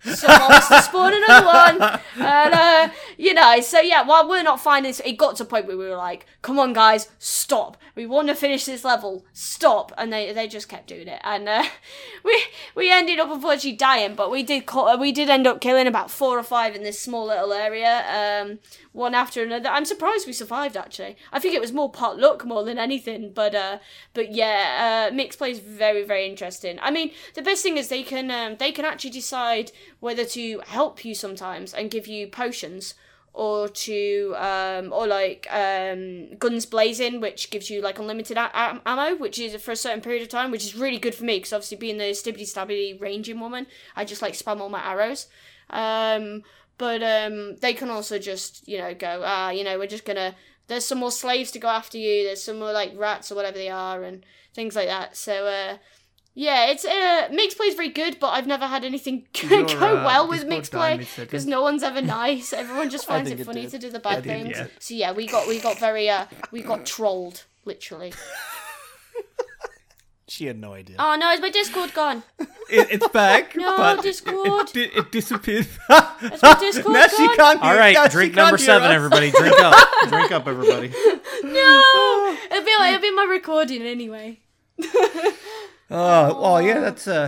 someone wants to spawn another one, and while we're not finding this, it got to a point where we were like, come on guys, stop, we want to finish this level, stop, and they just kept doing it, and we ended up unfortunately dying, but we did end up killing about 4 or 5 in this small little area, one after another. I'm surprised we survived, actually. I think it was more pot luck more than anything, but Mixed Play is very, very interesting. I mean, the best thing is they can actually decide whether to help you sometimes and give you potions, or to guns blazing, which gives you like unlimited ammo, which is for a certain period of time, which is really good for me, because obviously being the stabby ranging woman, I just like spam all my arrows. But they can also just go we're just gonna. There's some more slaves to go after you. There's some more like rats or whatever they are and things like that. So. Yeah, it's Mixed Play is very good, but I've never had anything go well with Mixed Play, because no one's ever nice. Everyone just finds it funny to do the bad things. Yeah. So yeah, we got trolled, literally. She had no idea. Oh no, is my Discord gone? It's back. No, but Discord. It disappeared. Is my Discord now gone? She can't hear. All right, now drink number 7, everybody. Drink up. Drink up, everybody. No, it'll be my recording anyway. You missed my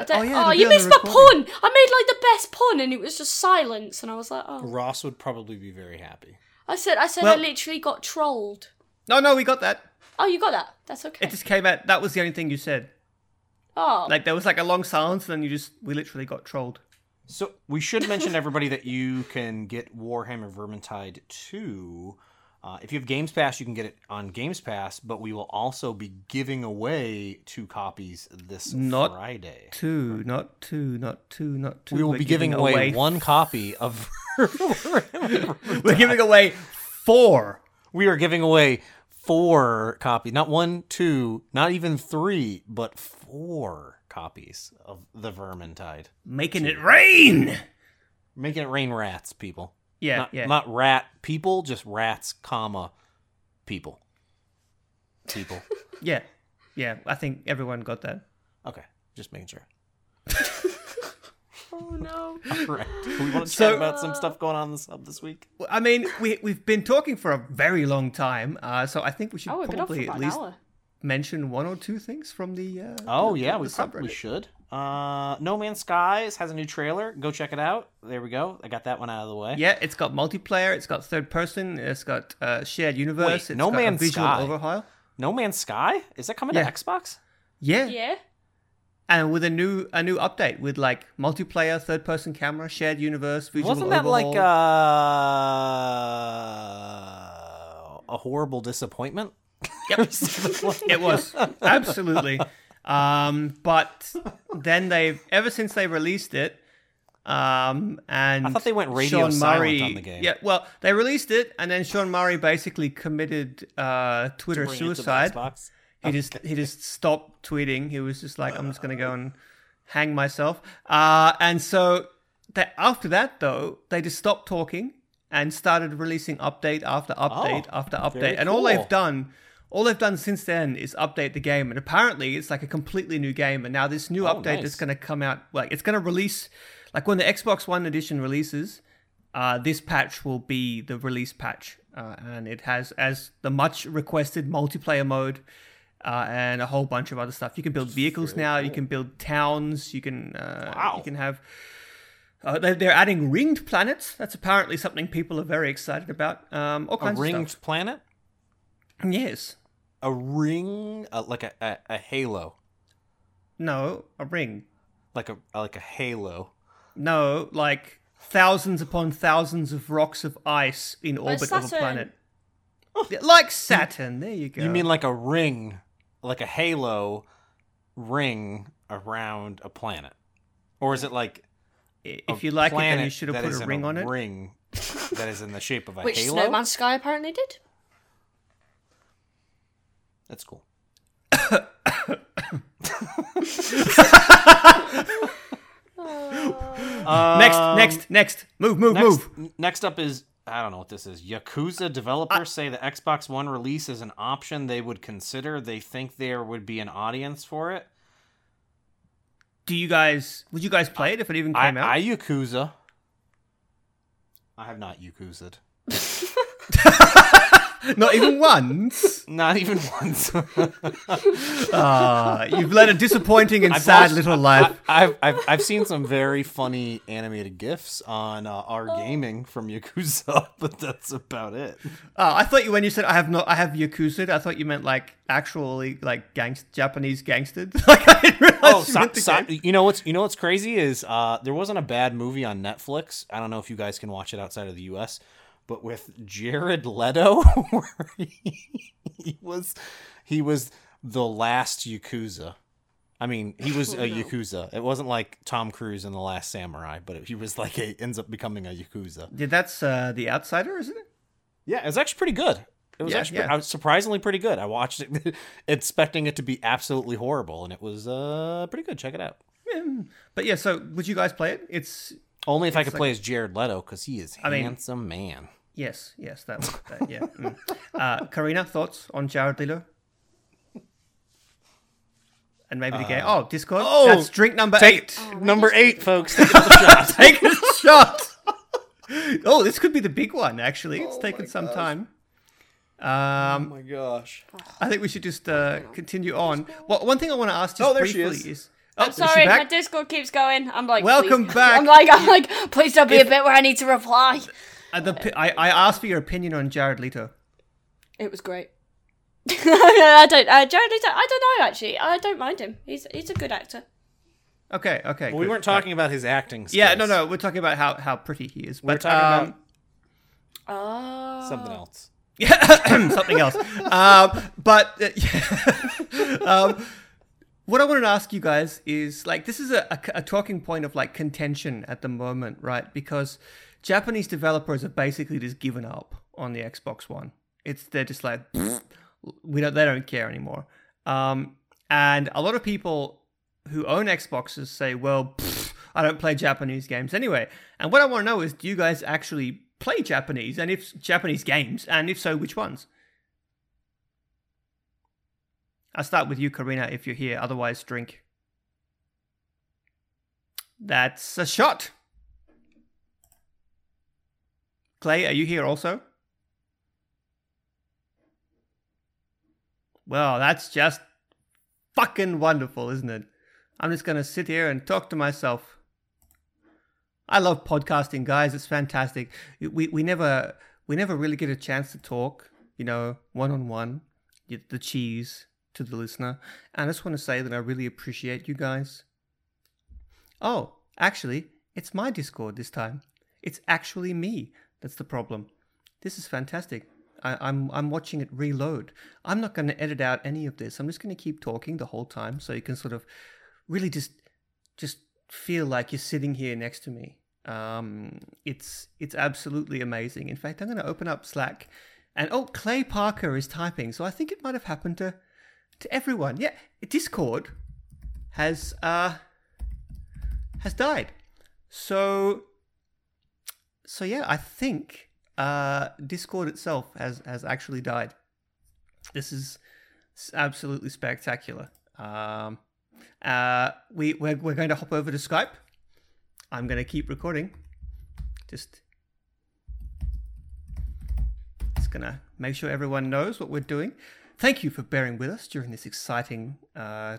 pun. I made like the best pun, and it was just silence, and I was like, oh. Ross would probably be very happy. I literally got trolled. No, we got that. Oh, you got that? That's okay. It just came out. That was the only thing you said. Oh. Like, there was like a long silence, and then we literally got trolled. So, we should mention, everybody, that you can get Warhammer Vermintide 2. If you have Games Pass, you can get it on Games Pass, but we will also be giving away 2 copies this Friday. Not two. We will be giving away 1 copy of... We're giving away 4. We are giving away 4 copies. Not 1, 2, not even 3, but 4 copies of the Vermintide. Making it rain! Making it rain rats, people. Yeah, not rat people, just rats, people. People. yeah. I think everyone got that. Okay, just making sure. Oh no! All right. We want to chat about some stuff going on this week. I mean, we've been talking for a very long time, so I think we should probably at least mention 1 or 2 things from the. We probably should. No Man's Sky has a new trailer. Go check it out. There we go. I got that one out of the way. Yeah, it's got multiplayer. It's got third person. It's got shared universe. Wait, No Man's Sky? Is that coming to Xbox? Yeah. Yeah. And with a new update with like multiplayer, third person camera, shared universe, visual overhaul. Wasn't that like a horrible disappointment? Yep, it was absolutely. But then ever since they released it, and I thought they went radio silent on the game. Yeah, well, they released it, and then Sean Murray basically committed Twitter suicide. He just stopped tweeting. He was just like, I'm just gonna go and hang myself. And so after that, though, they just stopped talking and started releasing update after update after update, and all they've done since then is update the game, and apparently it's like a completely new game. And now this new update is going to come out, like it's going to release Like when the Xbox One edition releases, this patch will be the release patch. And it has as the much requested multiplayer mode and a whole bunch of other stuff. You can build vehicles now. Cool. You can build towns. You can you can have... they're adding ringed planets. That's apparently something people are very excited about. All kinds of stuff. A ringed planet? Yes. A ring, like a halo. No, a ring. Like a halo. No, like thousands upon thousands of rocks of ice in orbit of a planet. Oh. Like Saturn. There you go. You mean like a ring, like a halo ring around a planet, or is it like? If you like it, then you should have put a ring on it. Ring that is in the shape of a which halo. Which No Man's Sky apparently did. That's cool. Next. Move. Next up is, I don't know what this is. Yakuza developers say the Xbox One release is an option they would consider. They think there would be an audience for it. Would you guys play it if it even came out? Yakuza. I have not Yakuza'd. Not even once? Not even once. You've led a disappointing and little life. I've seen some very funny animated GIFs on R-Gaming from Yakuza, but that's about it. I thought when you said I have Yakuza'd, I thought you meant like actually like Japanese gangstered. Like I didn't realize you know what's crazy is there wasn't a bad movie on Netflix. I don't know if you guys can watch it outside of the US. But with Jared Leto, he was the last Yakuza. I mean, he was a Yakuza. It wasn't like Tom Cruise in The Last Samurai, but he was like ends up becoming a Yakuza. Yeah, that's The Outsider, isn't it? Yeah, it was actually pretty good. It was surprisingly pretty good. I watched it expecting it to be absolutely horrible, and it was pretty good. Check it out. Yeah. But yeah, so would you guys play it? It's... Only if I could play as Jared Leto, because he is handsome man. Yes, that was that. Yeah. Karina, thoughts on Jared Leto? And maybe the game. Oh, Discord. Oh, that's drink number eight. Number eight, folks. Take a shot. Take a shot. Oh, this could be the big one. Actually, it's taken some time. Oh my gosh. I think we should just continue on. Well, one thing I want to ask just briefly is. Oh, I'm sorry, my Discord keeps going. I'm like, welcome back. I'm like, please don't be a bit where I need to reply. I asked for your opinion on Jared Leto. It was great. Jared Leto. I don't know actually. I don't mind him. He's a good actor. Okay. Well, we weren't talking about his acting skills. Yeah, no. We're talking about how pretty he is. We're talking about something else. Yeah, something else. What I wanted to ask you guys is, like, this is a talking point of, like, contention at the moment, right? Because Japanese developers have basically just given up on the Xbox One. They're just like, they don't care anymore. And a lot of people who own Xboxes say, well, I don't play Japanese games anyway. And what I want to know is, do you guys actually play Japanese? And if Japanese games, and if so, which ones? I'll start with you, Karina, if you're here. Otherwise, drink. That's a shot. Clay, are you here also? Well, that's just fucking wonderful, isn't it? I'm just going to sit here and talk to myself. I love podcasting, guys. It's fantastic. We never really get a chance to talk, you know, one-on-one. The cheese... to the listener, and I just want to say that I really appreciate you guys. Oh, actually, it's my Discord this time. It's actually me that's the problem. This is fantastic. I'm watching it reload. I'm not going to edit out any of this. I'm just going to keep talking the whole time, so you can sort of really just feel like you're sitting here next to me. It's absolutely amazing. In fact, I'm going to open up Slack, and Clay Parker is typing, so I think it might have happened to everyone. Yeah, Discord has died. So yeah, I think Discord itself has actually died. This is absolutely spectacular. We're going to hop over to Skype. I'm going to keep recording. Just going to make sure everyone knows what we're doing. Thank you for bearing with us during this exciting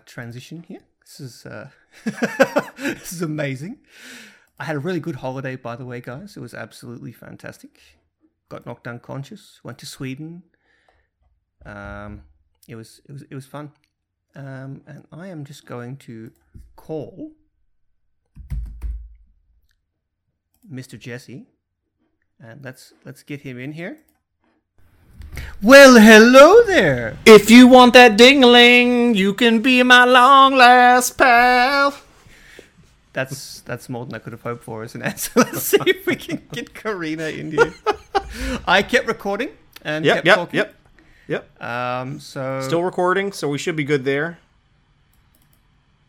transition here. This is this is amazing. I had a really good holiday, by the way, guys. It was absolutely fantastic. Got knocked unconscious. Went to Sweden. It was fun. And I am just going to call Mr. Jesse, and let's get him in here. Well, hello there. If you want that ding-a-ling, you can be my long last pal. That's more than I could have hoped for as an answer. Let's see if we can get Karina in here. I kept recording and kept talking. Yep. So still recording, so we should be good there.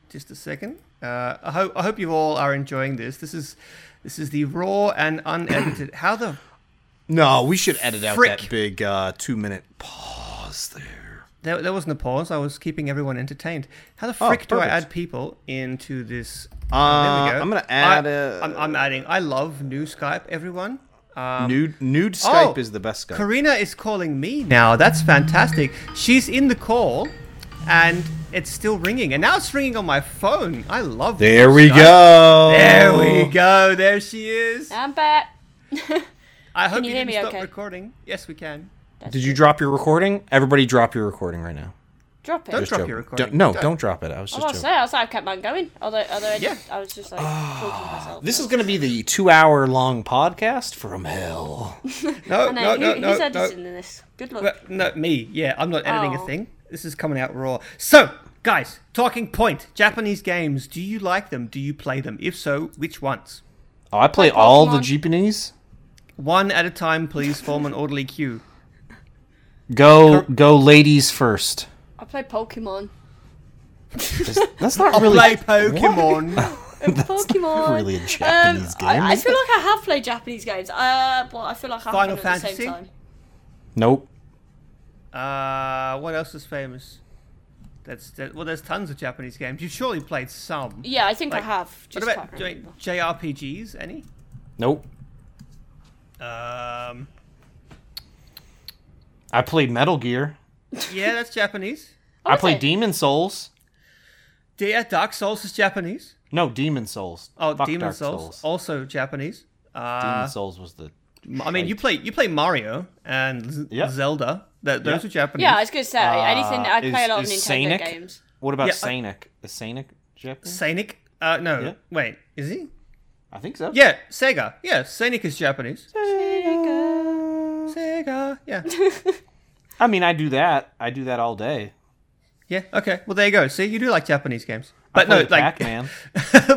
Just a second. I hope you all are enjoying this. This is the raw and unedited. How the? No, we should edit out that big 2-minute pause there. There wasn't a pause. I was keeping everyone entertained. How the frick do I add people into this? There we go. I'm gonna add. I'm adding. I love new Skype. Everyone. Nude Skype is the best Skype. Karina is calling me now. That's fantastic. She's in the call, and it's still ringing. And now it's ringing on my phone. I love it. There we go. There she is. I'm back. I hope you didn't stop recording. Yes, we can. Did you drop your recording? Everybody drop your recording right now. Drop it. Don't drop your recording. Don't drop it. I kept mine going. I was just like talking to myself. This is going to be the 2-hour long podcast from hell. No. Who's editing this? Good luck. Well, no, me. Yeah, I'm not editing a thing. This is coming out raw. So, guys, talking point. Japanese games. Do you like them? Do you play them? If so, which ones? Oh, I play all the Japanese. One at a time, please. Form an orderly queue. Go ladies first. I play Pokemon. That's not really... I play Pokemon. That's not really a Japanese game. I feel like I have played Japanese games, but I feel like I haven't at the same time. Nope. What else is famous? There's tons of Japanese games. You've surely played some. Yeah, I think I have. Just what about JRPGs? Any? Nope. I played Metal Gear. Yeah, that's Japanese. I played Demon Souls. Yeah, Dark Souls is Japanese. No, Demon Souls. Oh, fuck, Demon Souls also Japanese. Demon Souls was the. I mean, you play Mario and Zelda. Those are Japanese. Yeah, I was gonna say anything. I play a lot of Nintendo games. What about Sonic? Is Sonic Japanese? Sonic? No. Yeah. Wait, is he? I think so. Yeah, Sega. Yeah, Sonic is Japanese. Sega. Yeah. I mean, I do that all day. Yeah, okay. Well, there you go. See, you do like Japanese games. But I play Pac-Man.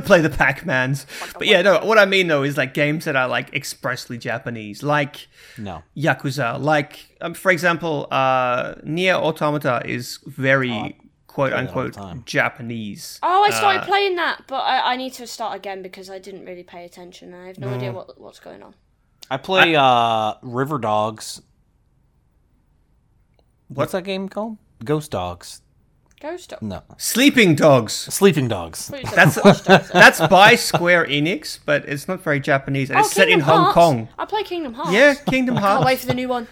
Play the Pac-Mans. But yeah, no, what I mean, though, is like games that are like expressly Japanese, like Yakuza. Like, for example, Nier Automata is very, quote-unquote, Japanese. Oh, I started playing that, but I need to start again because I didn't really pay attention. I have no idea what's going on. I play River Dogs. What's that game called? Ghost Dogs. Ghost Dogs? No. Sleeping Dogs. Sleeping Dogs. That's by Square Enix, but it's not very Japanese. And it's set in Hong Kong. I play Kingdom Hearts. Yeah, Kingdom Hearts. I can't wait for the new one.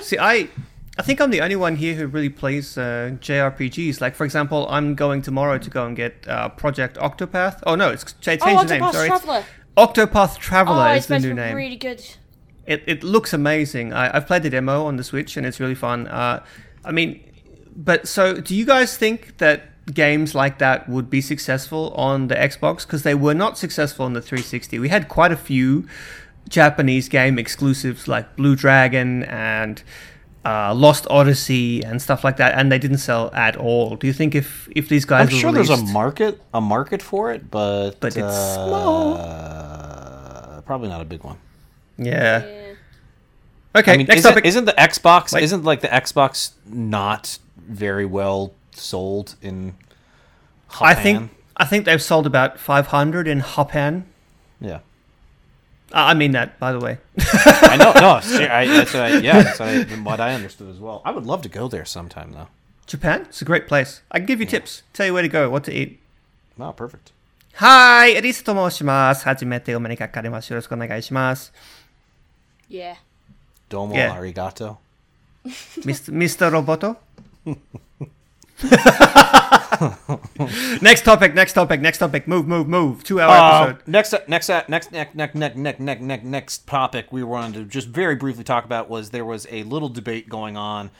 See, I think I'm the only one here who really plays JRPGs. Like, for example, I'm going tomorrow to go and get Project Octopath. Oh, no, it's changed the name. Sorry. Octopath Traveler is the new name. It's really good. It looks amazing. I've played the demo on the Switch, and it's really fun. I mean, but so do you guys think that games like that would be successful on the Xbox? Because they were not successful on the 360. We had quite a few Japanese game exclusives like Blue Dragon and Lost Odyssey and stuff like that, and they didn't sell at all. Do you think if these guys were released... there's a market for it, but it's small. Probably not a big one. Yeah. Okay. I mean, next topic. Isn't the Xbox? Wait. Isn't like the Xbox not very well sold in Japan? I think they've sold about 500 in Japan. Yeah. I mean that, by the way. I know. No. That's what I understood as well. I would love to go there sometime, though. Japan? It's a great place. I can give you tips. Tell you where to go, what to eat. Wow. Perfect. はい、エリスと申します。初めてお目にかかります。よろしくお願いします。Yeah. どうも、ありがとう。Mr. Roboto? Next topic. Move. 2-hour episode. Next topic we wanted to just very briefly talk about was there was a little debate going on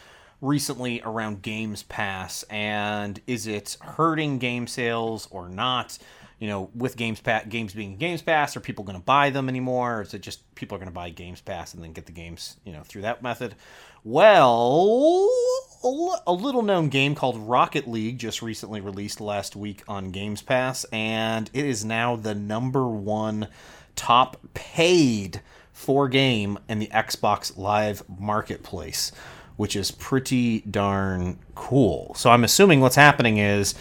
recently around Games Pass and is it hurting game sales or not? You know, with games being Games Pass, are people going to buy them anymore? Or is it just people are going to buy Games Pass and then get the games, you know, through that method? Well, a little-known game called Rocket League just recently released last week on Games Pass, and it is now the number one top-paid for game in the Xbox Live Marketplace, which is pretty darn cool. So I'm assuming what's happening is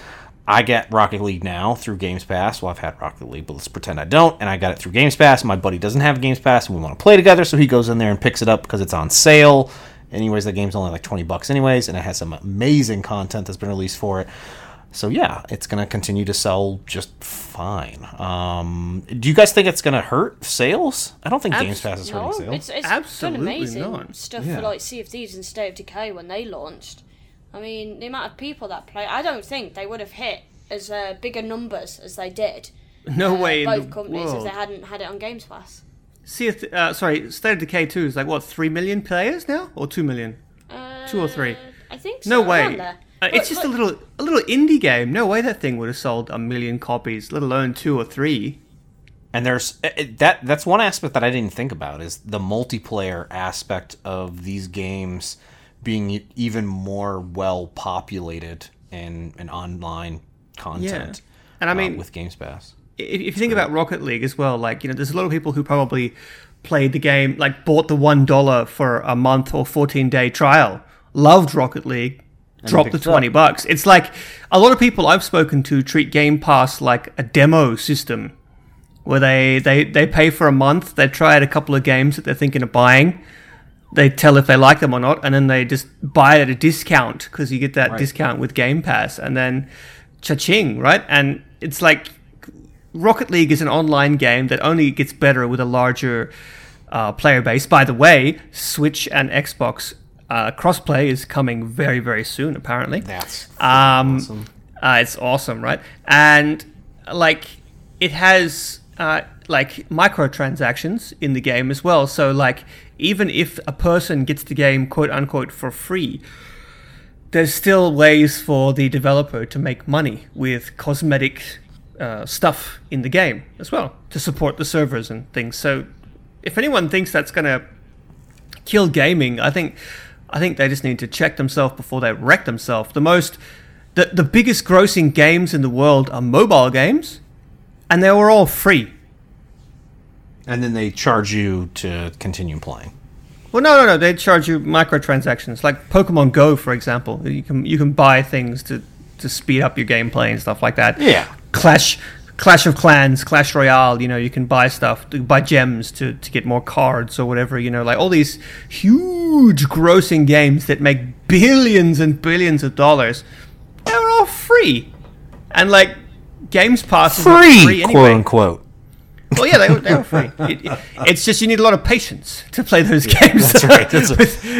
I get Rocket League now through Games Pass. Well, I've had Rocket League, but let's pretend I don't, and I got it through Games Pass. My buddy doesn't have Games Pass, and we want to play together, so he goes in there and picks it up because it's on sale. Anyways, the game's only like $20 anyways, and it has some amazing content that's been released for it. So yeah, it's going to continue to sell just fine. Do you guys think it's going to hurt sales? I don't think Games Pass is hurting sales. It's absolutely done amazing not. Stuff yeah. for like Sea of Thieves and State of Decay when they launched. I mean, the amount of people that play, I don't think they would have hit as bigger numbers as they did. No way in the world. Both companies if they hadn't had it on Games Pass. State of Decay 2 is like, what, 3 million players now? Or 2 million? 2 or 3? I think so. No way. It's just a little indie game. No way that thing would have sold 1 million copies, let alone 2 or 3. And there's that's one aspect that I didn't think about is the multiplayer aspect of these games being even more well-populated in online content and I mean, with Games Pass. If you think about Rocket League as well, like, you know, there's a lot of people who probably played the game, like bought the $1 for a month or 14-day trial, loved Rocket League, and dropped the $20. It's like a lot of people I've spoken to treat Game Pass like a demo system where they pay for a month, they try out a couple of games that they're thinking of buying, they tell if they like them or not, and then they just buy it at a discount because you get that discount with Game Pass, and then cha-ching, right? And it's like Rocket League is an online game that only gets better with a larger player base. By the way, Switch and Xbox crossplay is coming very, very soon, apparently. That's awesome. It's awesome, right? And, like, it has, like, microtransactions in the game as well. So, like, even if a person gets the game, quote-unquote, for free, there's still ways for the developer to make money with cosmetic stuff in the game as well to support the servers and things. So if anyone thinks that's going to kill gaming, I think they just need to check themselves before they wreck themselves. The biggest grossing games in the world are mobile games, and they were all free. And then they charge you to continue playing. Well, no. They charge you microtransactions, like Pokemon Go, for example. You can buy things to speed up your gameplay and stuff like that. Yeah. Clash of Clans, Clash Royale, you know, you can buy stuff, buy gems to get more cards or whatever, you know, like all these huge grossing games that make billions and billions of dollars, they're all free. And, like, Games Pass is free anyway. Quote-unquote. Well, yeah, they were free. It's just you need a lot of patience to play those games. That's right.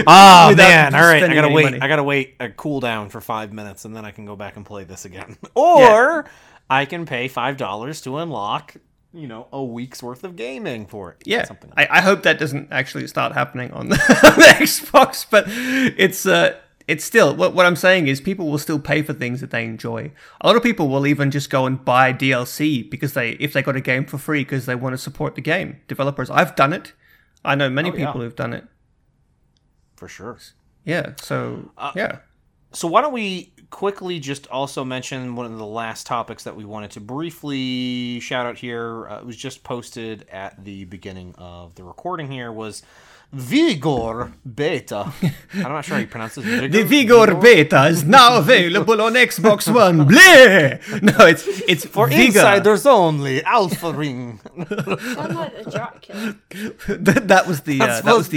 Oh, man. All right. I got to wait a cool down for 5 minutes, and then I can go back and play this again. Or I can pay $5 to unlock, you know, a week's worth of gaming for it. Yeah. Something like that. I hope that doesn't actually start happening on the Xbox, but it's still, what I'm saying is people will still pay for things that they enjoy. A lot of people will even just go and buy DLC because if they got a game for free because they want to support the game. Developers, I've done it. I know many people who've done it. For sure. Yeah, so, yeah. So why don't we quickly just also mention one of the last topics that we wanted to briefly shout out here. It was just posted at the beginning of the recording here was Vigor Beta. I'm not sure how you pronounce this. The Vigor Beta is now available on Xbox One. Bleh! No, it's for Vigor. Insiders only. Alpha Ring. Sound like a Dracula. That was the joke. That was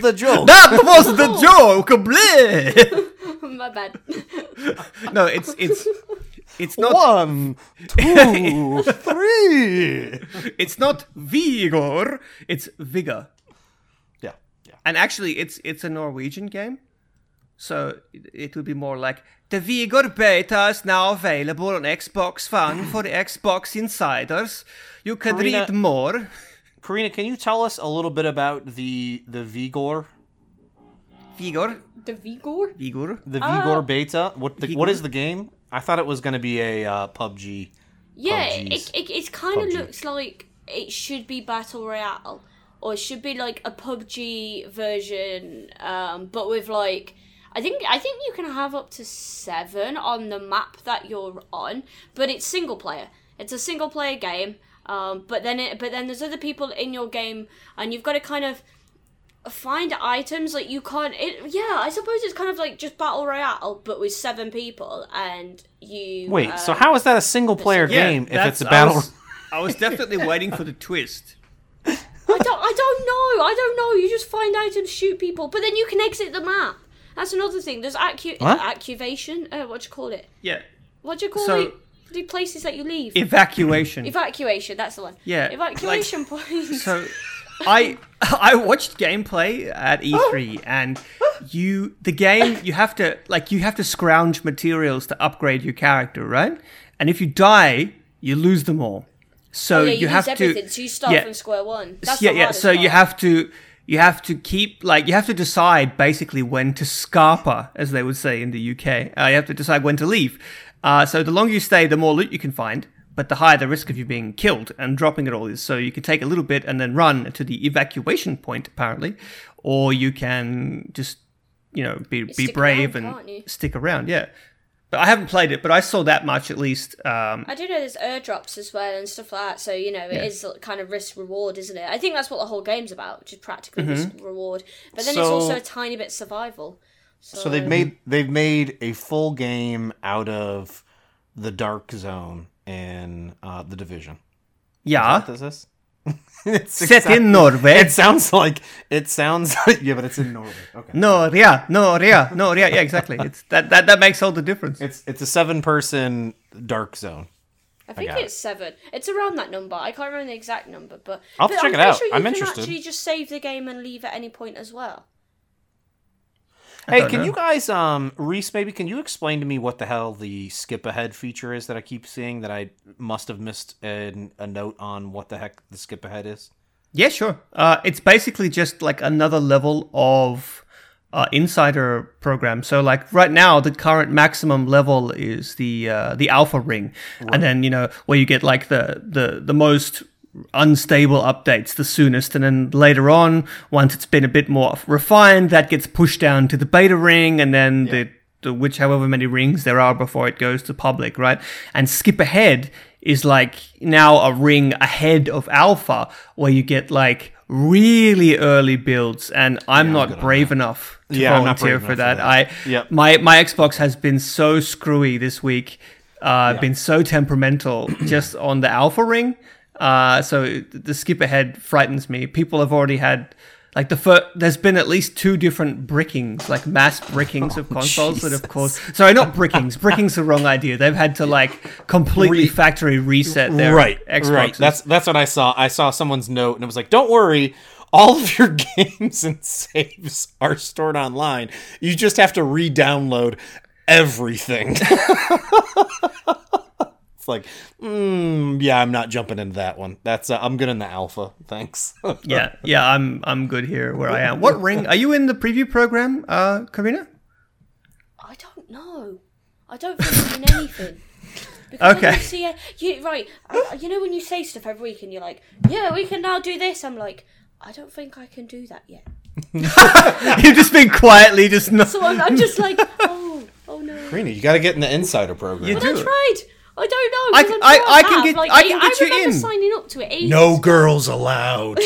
the joke. That was the joke. Bleh! My bad. No, it's It's not 1, 2, 3. It's not Vigor. It's Vigor. Yeah, yeah. And actually, it's a Norwegian game, so it would be more like the Vigor beta is now available on Xbox One for the Xbox Insiders. You can read more. Karina, can you tell us a little bit about the Vigor? Vigor. The Vigor? Vigor. The Vigor beta. What is the game? I thought it was going to be a PUBG. Yeah, it kind of looks like it should be Battle Royale, or it should be like a PUBG version, but with like, I think you can have up to 7 on the map that you're on, but it's single player. It's a single player game, but then there's other people in your game, and you've got to kind of find items, like, you can't... I suppose it's kind of like just Battle Royale, but with 7 people, and you... Wait, so how is that a single-player game if it's a battle... I was definitely waiting for the twist. I don't know. You just find items, shoot people, but then you can exit the map. That's another thing. There's accuvation. Yeah. The places that you leave. Evacuation, that's the one. Yeah. Evacuation points. So... I watched gameplay at E3, and you have to scrounge materials to upgrade your character, right? And if you die, you lose them all. So you have to lose everything, so you start from square one. You have to decide basically when to scarper, as they would say in the UK. You have to decide when to leave. So the longer you stay, the more loot you can find. But the higher the risk of you being killed and dropping it all is. So you can take a little bit and then run to the evacuation point, apparently, or you can just, be brave and stick around. Yeah, but I haven't played it, but I saw that much at least. I do know there's airdrops as well and stuff like that. So it is kind of risk reward, isn't it? I think that's what the whole game's about, which is practically risk reward. But then it's also a tiny bit survival. So they've made a full game out of the Dark Zone. In The Division. Yeah. Is that what this is? Set in Norway. It sounds like but it's in Norway. Okay. Noria. Yeah, exactly. It's that makes all the difference. It's a 7-person Dark Zone. I think it's 7. It's around that number. I can't remember the exact number, but I'll check it out. I'm interested. You can actually just save the game and leave at any point as well. Hey, can you guys, Reese, maybe can you explain to me what the hell the skip ahead feature is that I keep seeing that I must have missed a note on what the heck the skip ahead is? Yeah, sure. It's basically just like another level of insider program. So like right now, the current maximum level is the alpha ring. Right. And then, where you get like the most... unstable updates the soonest, and then later on, once it's been a bit more refined, that gets pushed down to the beta ring, and then which however many rings there are before it goes to public, right? And skip ahead is like now a ring ahead of alpha, where you get like really early builds, and I'm not brave enough to volunteer for that. My Xbox has been so screwy this week, been so temperamental just on the alpha ring. So the skip ahead frightens me. People have already had, like, there's been at least 2 different brickings, like mass brickings of consoles that have caused... Sorry, not brickings. Bricking's the wrong idea. They've had to, like, completely factory reset their Xboxes. Right, that's what I saw. I saw someone's note, and it was like, don't worry, all of your games and saves are stored online. You just have to re-download everything. It's like, I'm not jumping into that one. That's I'm good in the alpha, thanks. yeah, I'm good here where I am. What ring? Are you in the preview program, Karina? I don't know. I don't think I'm in anything. Because okay. When you say stuff every week and you're like, yeah, we can now do this. I'm like, I don't think I can do that yet. You've just been quietly just not. So I'm just like, oh no. Karina, you got to get in the insider program. I tried. I don't know. I can get you in. Signing up to it. Ages. No girls allowed.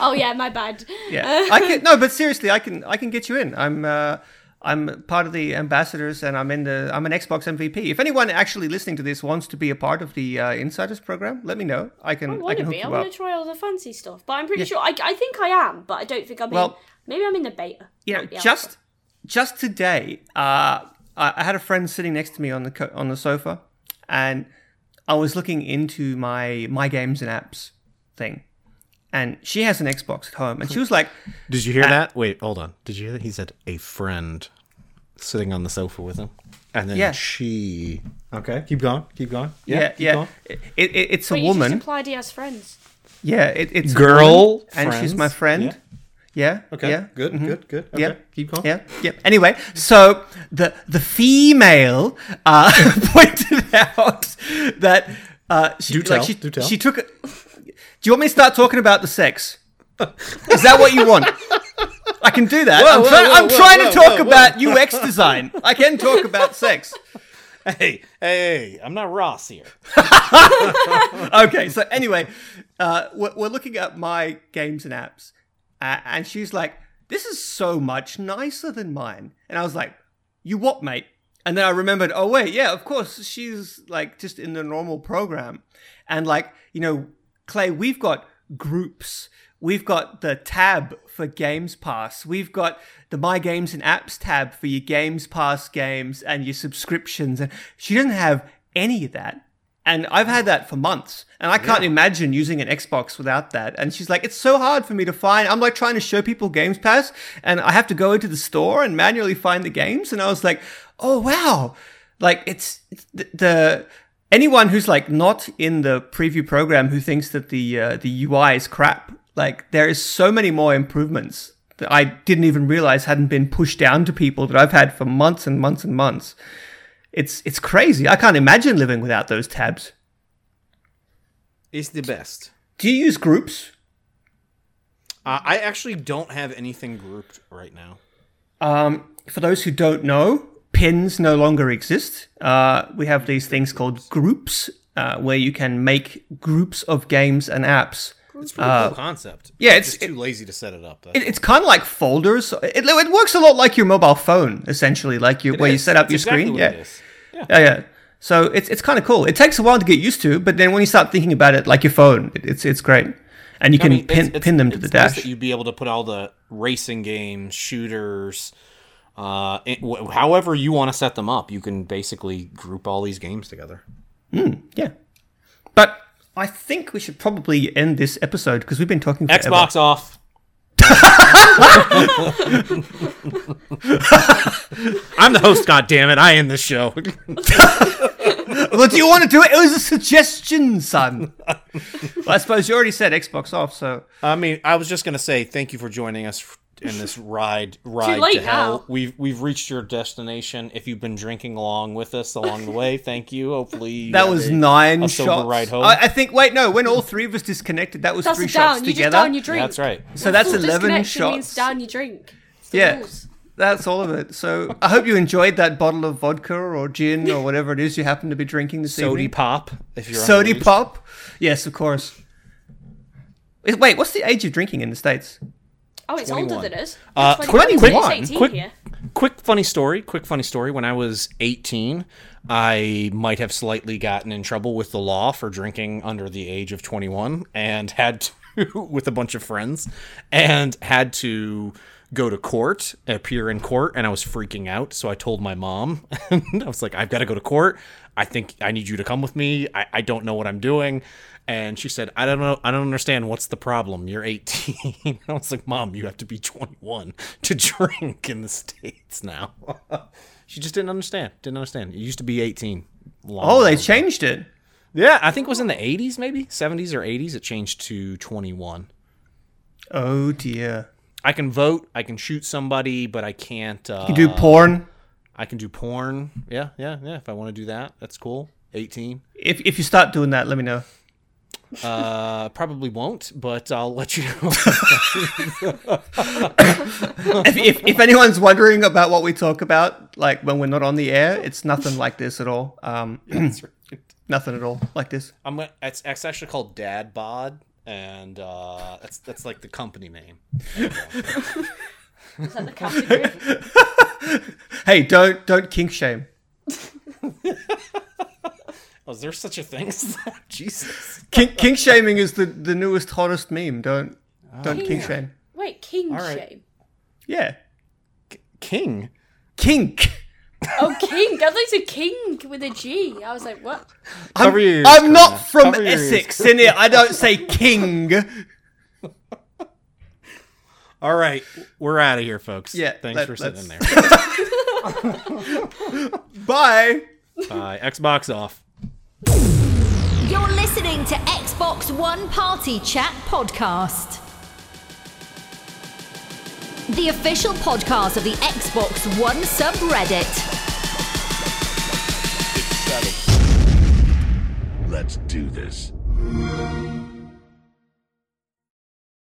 Oh yeah, my bad. Yeah, but seriously, I can get you in. I'm part of the ambassadors, and I'm an Xbox MVP. If anyone actually listening to this wants to be a part of the Insiders program, let me know. I want to try all the fancy stuff, but I'm pretty sure I think I am, but I don't think I'm. Well, maybe I'm in the beta. Yeah, just today, I had a friend sitting next to me on the sofa. And I was looking into my games and apps thing, and she has an Xbox at home, and she was like, "Did you hear that? Wait, hold on. Did you hear that? He said a friend sitting on the sofa with him." And then she... Okay, keep going. Yeah. It's a woman. You just implied he has friends. Yeah, it's girl, and she's my friend. Yeah. Okay. Yeah. Good. Okay. Yeah. Keep going. Yeah. Anyway, so the female pointed out that she do tell. She took. Do you want me to start talking about the sex? Is that what you want? I can do that. I'm trying to talk about UX design. I can talk about sex. Hey, I'm not Ross here. Okay, so anyway, we're looking at my games and apps, and she's like, "This is so much nicer than mine." And I was like, "You what, mate?" And then I remembered, oh wait, yeah, of course, she's like just in the normal program. And like, you know, Clay, we've got groups. We've got the tab for Games Pass. We've got the My Games and Apps tab for your Games Pass games and your subscriptions. And she doesn't have any of that. And I've had that for months. And I can't imagine using an Xbox without that. And she's like, it's so hard for me to find. I'm like trying to show people Games Pass, and I have to go into the store and manually find the games. And I was like, oh, wow. Like, it's the... Anyone who's like not in the preview program who thinks that the UI is crap, like, there is so many more improvements that I didn't even realize hadn't been pushed down to people that I've had for months and months and months. It's crazy. I can't imagine living without those tabs. It's the best. Do you use groups? I actually don't have anything grouped right now. For those who don't know, pins no longer exist. We have these things called groups, where you can make groups of games and apps. It's a pretty cool concept. Yeah, it's too lazy to set it up. It's kind of like folders. It works a lot like your mobile phone, essentially, you set up your screen. Exactly what it is. Yeah. So it's kind of cool. It takes a while to get used to, but then when you start thinking about it, like your phone, it's great, and you pin them to the dash. Nice that you'd be able to put all the racing games, shooters, however you want to set them up, you can basically group all these games together. Yeah, but I think we should probably end this episode because we've been talking forever. Xbox off. I'm the host, goddammit. I end this show. Well, do you want to do it? It was a suggestion, son. Well, I suppose you already said Xbox off, so. I mean, I was just going to say thank you for joining us in this ride to hell. We've reached your destination. If you've been drinking along with us along the way, thank you. Hopefully you that was nine a shots. Ride home. I think. Wait, no. When all three of us disconnected, that was that's three down. Shots you together. Just down your drink. That's right. So when that's 11 shots. Means down your drink. Yeah, rules. That's all of it. So I hope you enjoyed that bottle of vodka or gin or whatever it is you happen to be drinking this evening. Sody pop. If you're sody unleashed. Pop. Yes, of course. Wait, what's the age of drinking in the States? Oh, it's 21. Older than us. 21. Quick funny story. When I was 18, I might have slightly gotten in trouble with the law for drinking under the age of 21, and had to with a bunch of friends, and had to go to court, appear in court, and I was freaking out. So I told my mom, and I was like, "I've got to go to court. I think I need you to come with me. I don't know what I'm doing." And she said, "I don't know. I don't understand. What's the problem? You're 18." I was like, "Mom, you have to be 21 to drink in the States now." She just didn't understand. It used to be 18. They changed it. Yeah, I think it was in the 80s, maybe 70s or 80s. It changed to 21. Oh dear. I can vote. I can shoot somebody, but I can't. You can do porn. I can do porn. Yeah. If I want to do that, that's cool. 18. If you start doing that, let me know. Probably won't, but I'll let you know. if anyone's wondering about what we talk about, like when we're not on the air, it's nothing like this at all. That's right. Nothing at all like this. It's actually called Dad Bod, and that's like the company name. Is that the company? Hey, don't kink shame. Oh, is there such a thing as that? Jesus. Kink shaming is the newest, hottest meme. Don't kink shame. Wait, king shame? Yeah. King? Kink. Oh, King. I'd like to King with a G. I was like, what? I'm not from Essex, innit? I don't say King. All right. We're out of here, folks. Yeah. Thanks for sitting there. Bye. Bye. Xbox off. You're listening to Xbox One Party Chat Podcast, the official podcast of the Xbox One subreddit. It's settled. Let's do this.